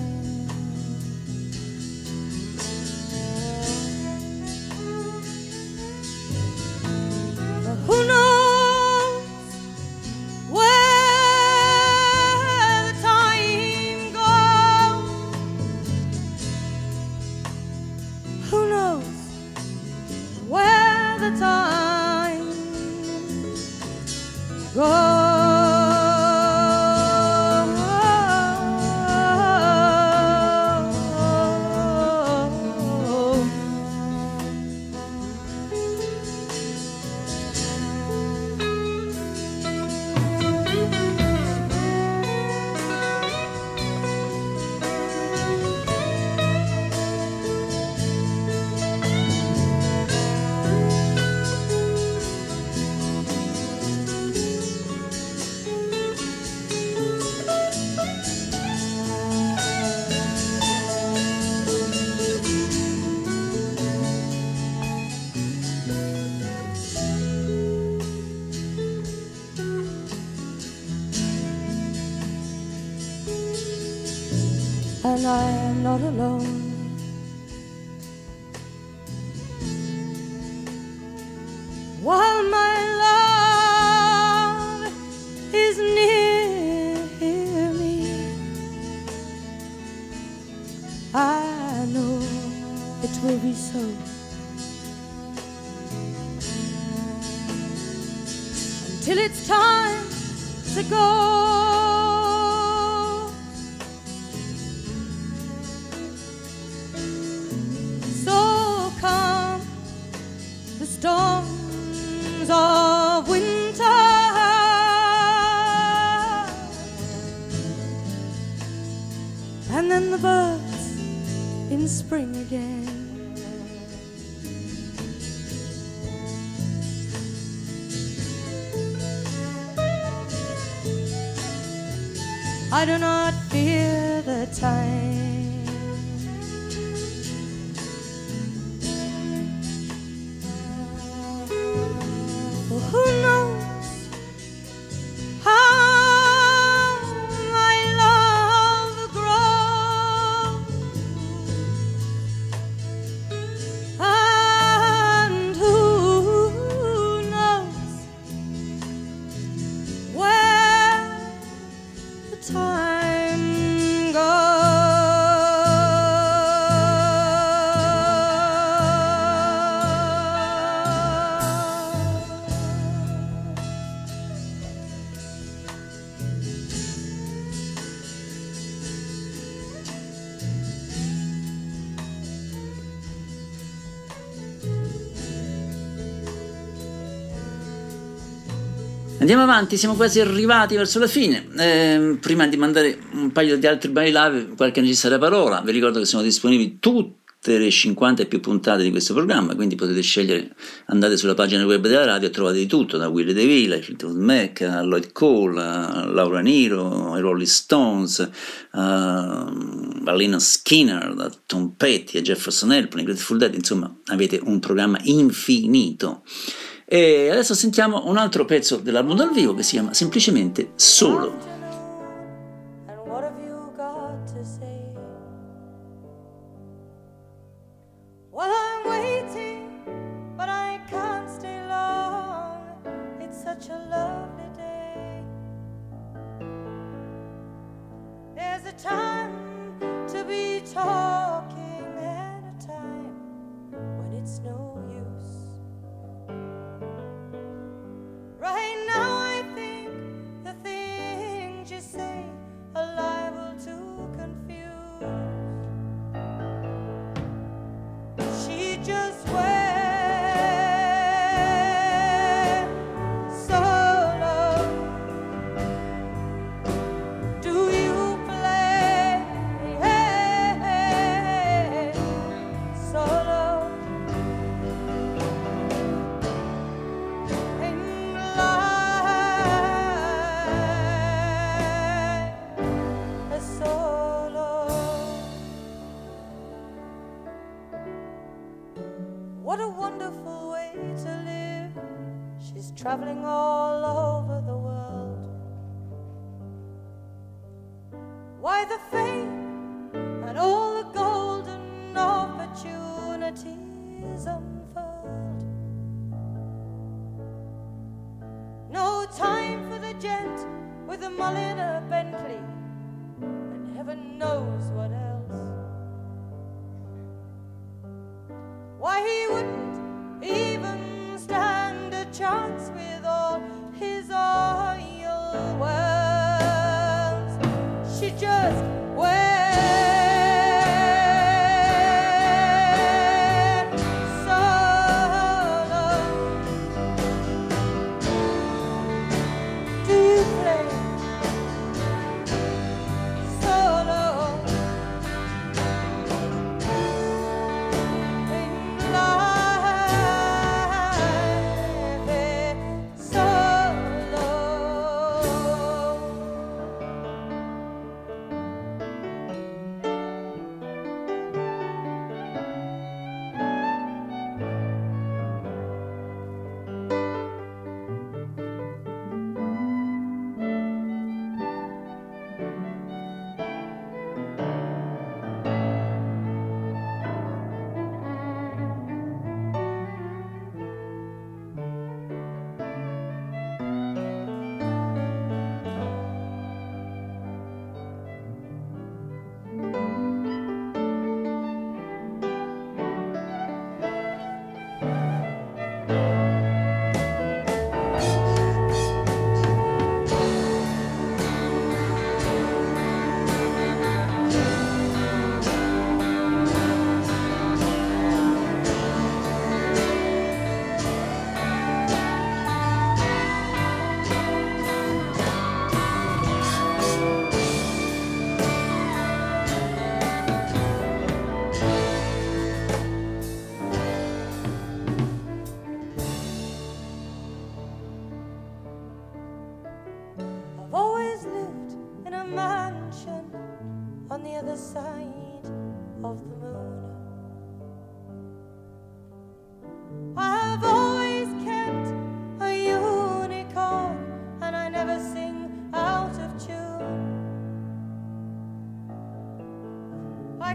And I am not alone. While my love is near me, it will be so. Until it's time to go. So come the storms of winter. And then the birds in spring again. I do not fear the time. For who knows how my love grows, and who knows where the time. Andiamo avanti, siamo quasi arrivati verso la fine. Prima di mandare un paio di altri brani live, qualche necessaria parola, vi ricordo che sono disponibili tutte le 50 e più puntate di questo programma, quindi potete scegliere, andate sulla pagina web della radio e trovate di tutto, da Willie DeVille, a Richard Mack, a Lloyd Cole, a Laura Nyro, ai Rolling Stones, a Lynyrd Skynyrd, da Tom Petty, a Jefferson Airplane, Grateful Dead, insomma avete un programma infinito. E adesso sentiamo un altro pezzo dell'album dal vivo che si chiama semplicemente Solo. And what have you got to say? Well, I'm waiting, but I can't stay long. It's such a lovely day. There's a time to be talking and a time when it's no use. Right now I think the things you say are liable to confuse. She just went solo. Do you play solo? What a wonderful way to live. She's traveling all over the world. Why the fame and all the golden opportunities unfurled. No time for the gent with a mullet, a Bentley, and heaven knows what else. Why he wouldn't even stand a chance with all his oil wells. She just went. No.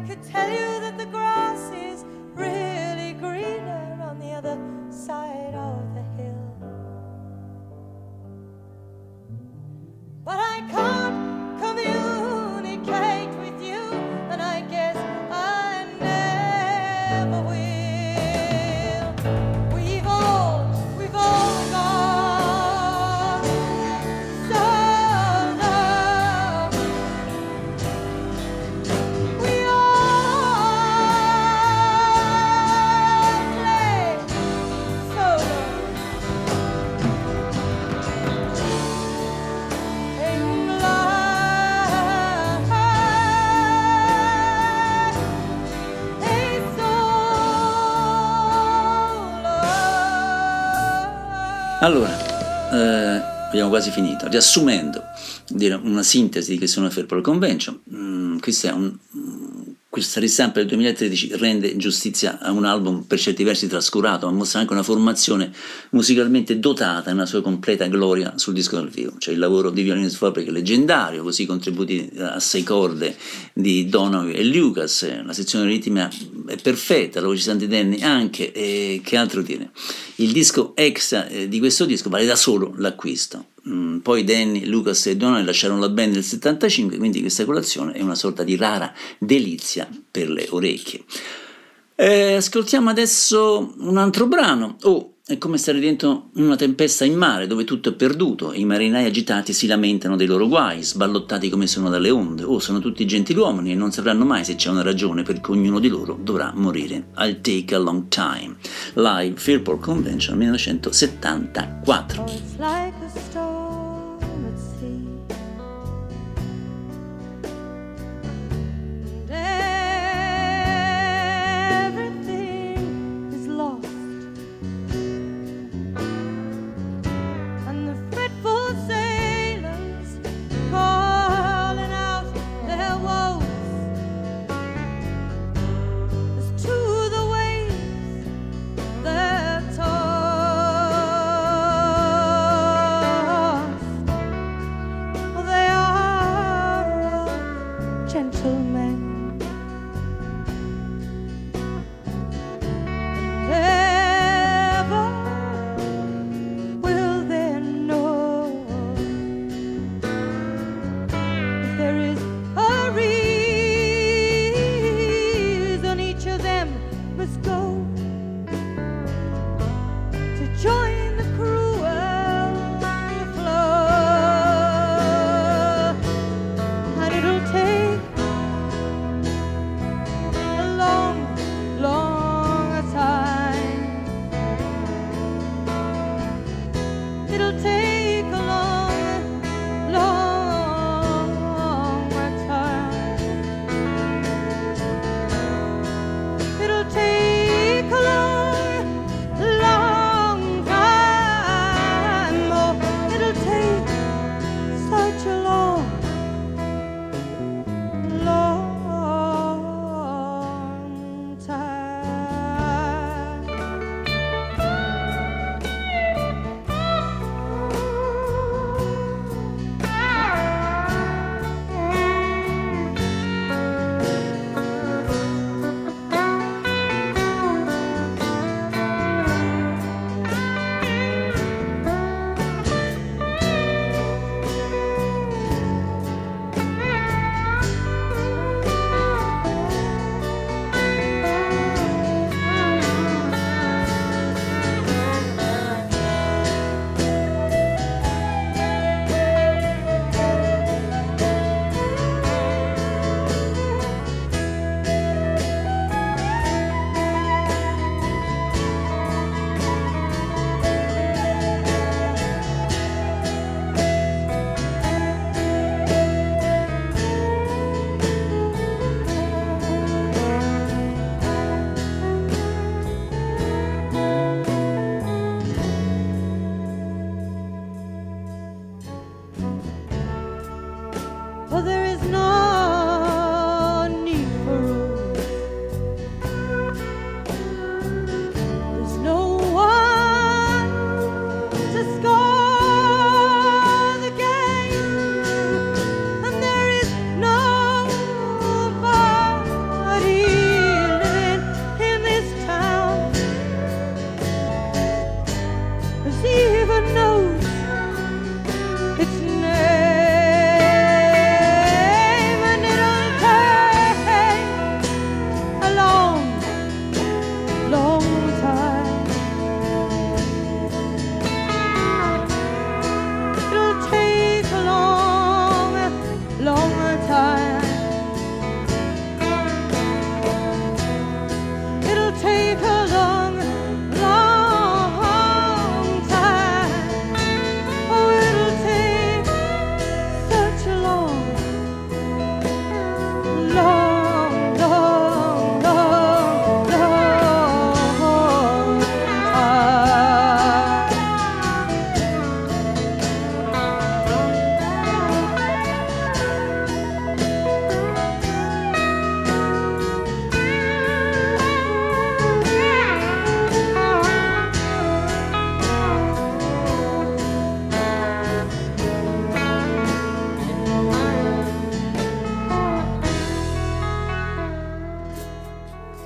could tell you that the grass is really greener on the other side of the hill. But I can't communicate with you, and I guess I never will. Allora, abbiamo quasi finito. Riassumendo, dire una sintesi di che sono Fairport Convention. Questa ristampa del 2013 rende giustizia a un album per certi versi trascurato, ma mostra anche una formazione musicalmente dotata nella sua completa gloria sul disco dal vivo. Cioè il lavoro di violino Swarbrick è leggendario, così i contributi a 6 corde di Donahue e Lucas, la sezione ritmica è perfetta, la voce Sandy Denny anche, e che altro dire. Il disco extra di questo disco vale da solo l'acquisto. Poi Denny, Lucas e Donahue lasciarono la band nel 1975, quindi questa colazione è una sorta di rara delizia per le orecchie. Ascoltiamo adesso un altro brano. È come stare dentro una tempesta in mare dove tutto è perduto e i marinai agitati si lamentano dei loro guai, sballottati come sono dalle onde. Sono tutti gentiluomini e non sapranno mai se c'è una ragione perché ognuno di loro dovrà morire. I'll take a long time. Live Fairport Convention 1974. It's like a storm at sea. And everything is lost. Calling out their woes as to the waves that toss.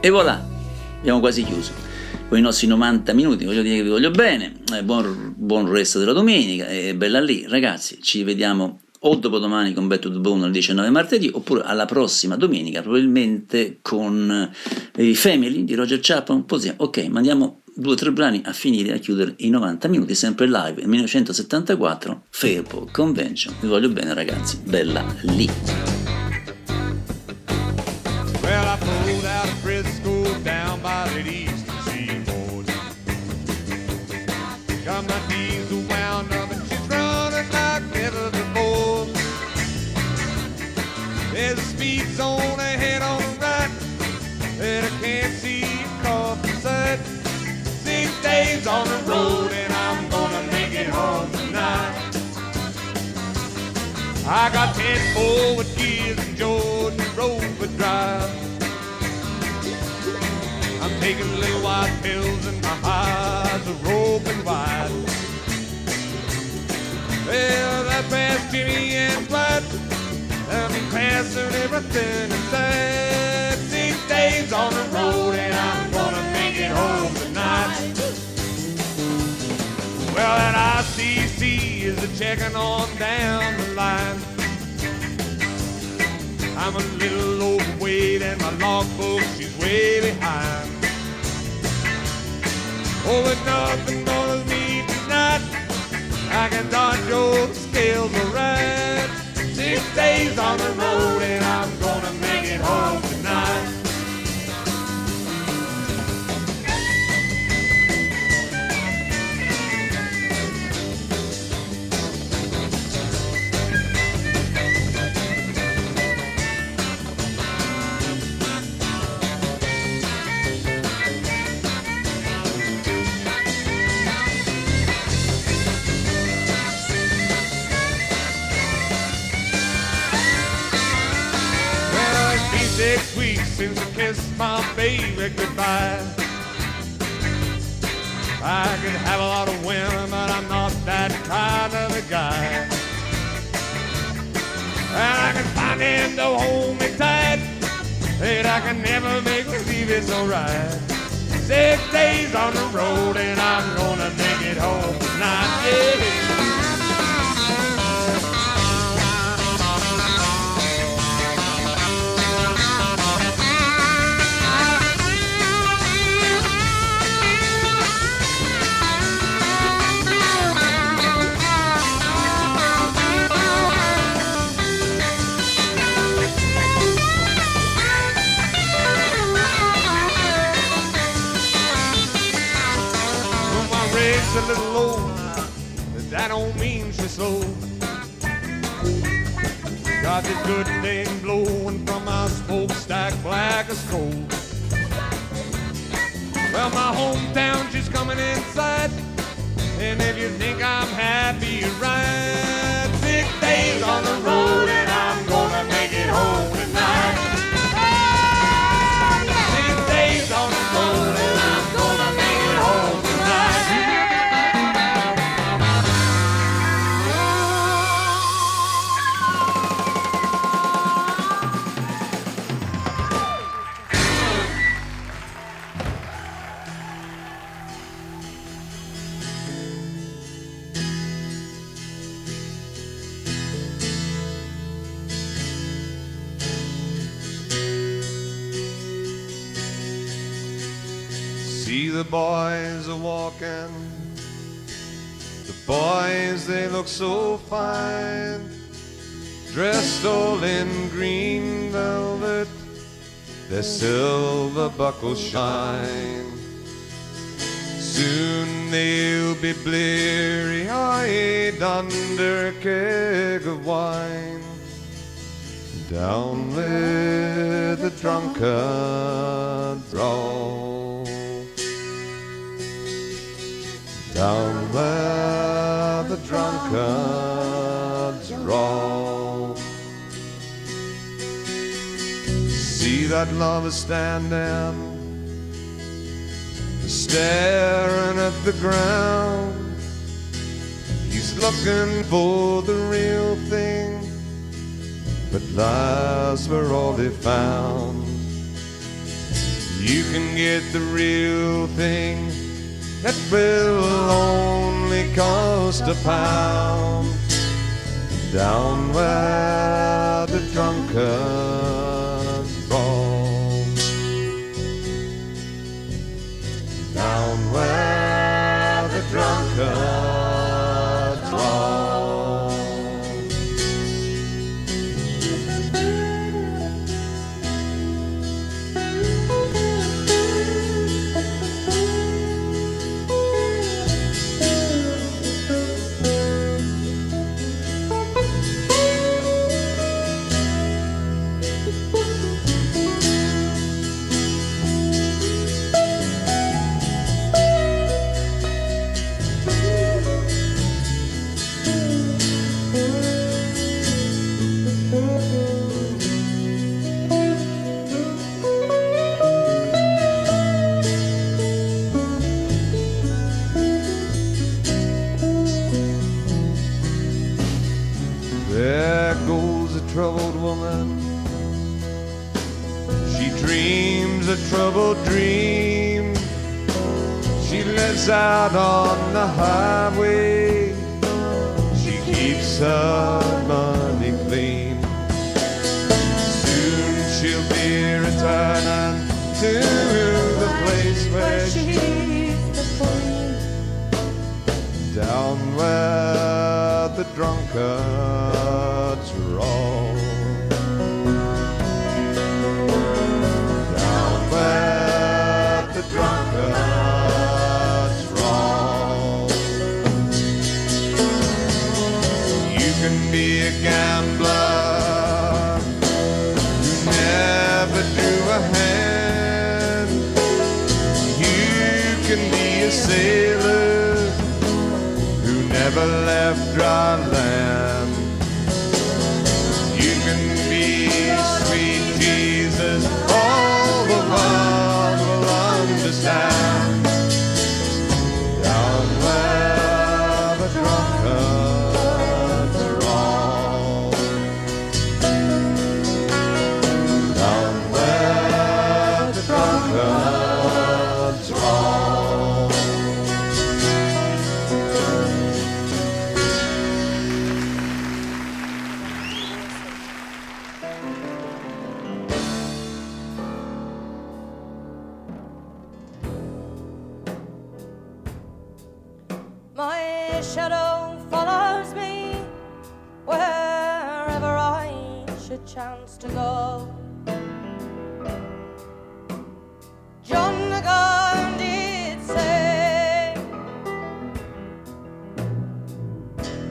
E voilà, abbiamo quasi chiuso con i nostri 90 minuti. Voglio dire che vi voglio bene, buon resto della domenica e bella lì, ragazzi. Ci vediamo o dopodomani con Back to the Bone al 19 martedì, oppure alla prossima domenica probabilmente con i Family di Roger Chapman. Ok, mandiamo 2 o 3 brani a finire, a chiudere i 90 minuti, sempre live, 1974, Fairport Convention. Vi voglio bene, ragazzi, bella lì. Well, I pulled out of Frisco down by the east seaboard. Got my diesel wound up and she's running like never before. There's a speed zone ahead on the right that I can't see caught the sight. 6 days on the road and I'm gonna make it home tonight. I got 10 forward gears and Jordan Rover drive. I'm taking little white pills and my eyes are open wide. Well, that past Jimmy and Dwight, I'm in class and everything inside. 6 days on the road and I'm gonna make it home tonight. Well, that ICC is a checking on down the line. I'm a little overweight and my logbook, she's way behind. Oh, but nothing bothers me tonight. I can dodge all the scales alright. 6 days on the road and I'm gonna make it home tonight. Since I kissed my baby goodbye, I could have a lot of women, but I'm not that kind of a guy. And I can find him to hold me tight, and I can never make believe it's alright. 6 days on the road, and I'm gonna make it home tonight. Yeah. A little old, but that don't mean she's slow. Got this good thing blowing from my smokestack black as coal. Well, my hometown, she's coming inside, and if you think I'm happy, you're right. 6 days on the road and I'm gonna make it home tonight. 6 days on the road and I'm gonna make it home tonight. The boys are walking, the boys, they look so fine, dressed all in green velvet, their silver buckles shine. Soon they'll be bleary-eyed under a keg of wine. Down with the drunkards roll, down where the drunkards roll. See that lover standing, staring at the ground. He's looking for the real thing, but lies were all he found. You can get the real thing that will only cost a pound down where the drunkard roams, down where the drunkard troubled woman. She dreams a troubled dream. She lives out on the highway. She keeps her money clean. Soon she'll be returning to the place where she's the queen. Down where the drunkards roam. A gambler who never drew a hand. You can be a sailor who never left dry land. You can be sweet Jesus, all the world will understand. Down where the drunkard. To go, John McGowan did say,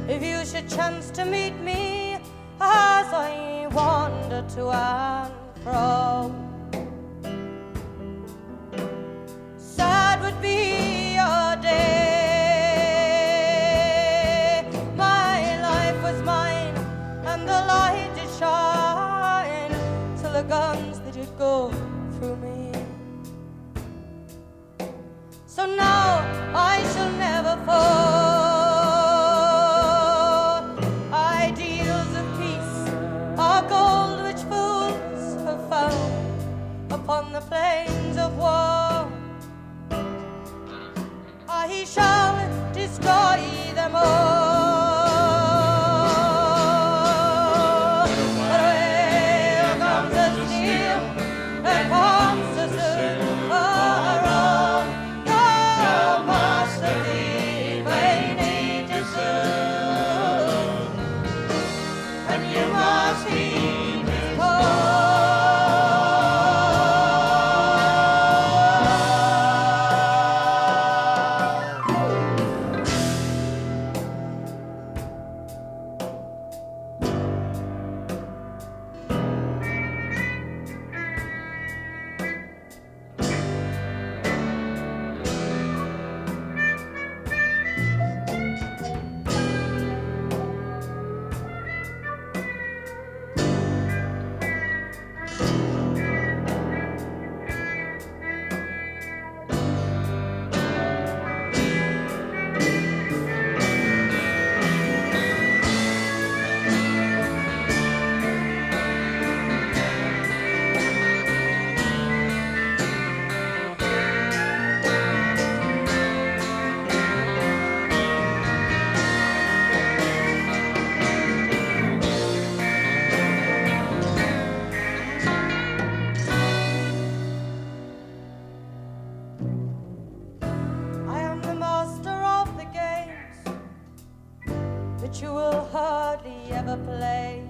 if you should chance to meet me as I wander to and fro, sad would be your day. My life was mine, and the light did shine. The guns that did go through me. So now I shall never fall. Ideals of peace are gold which fools have found upon the plains of war. I shall destroy them all. that you will hardly ever play.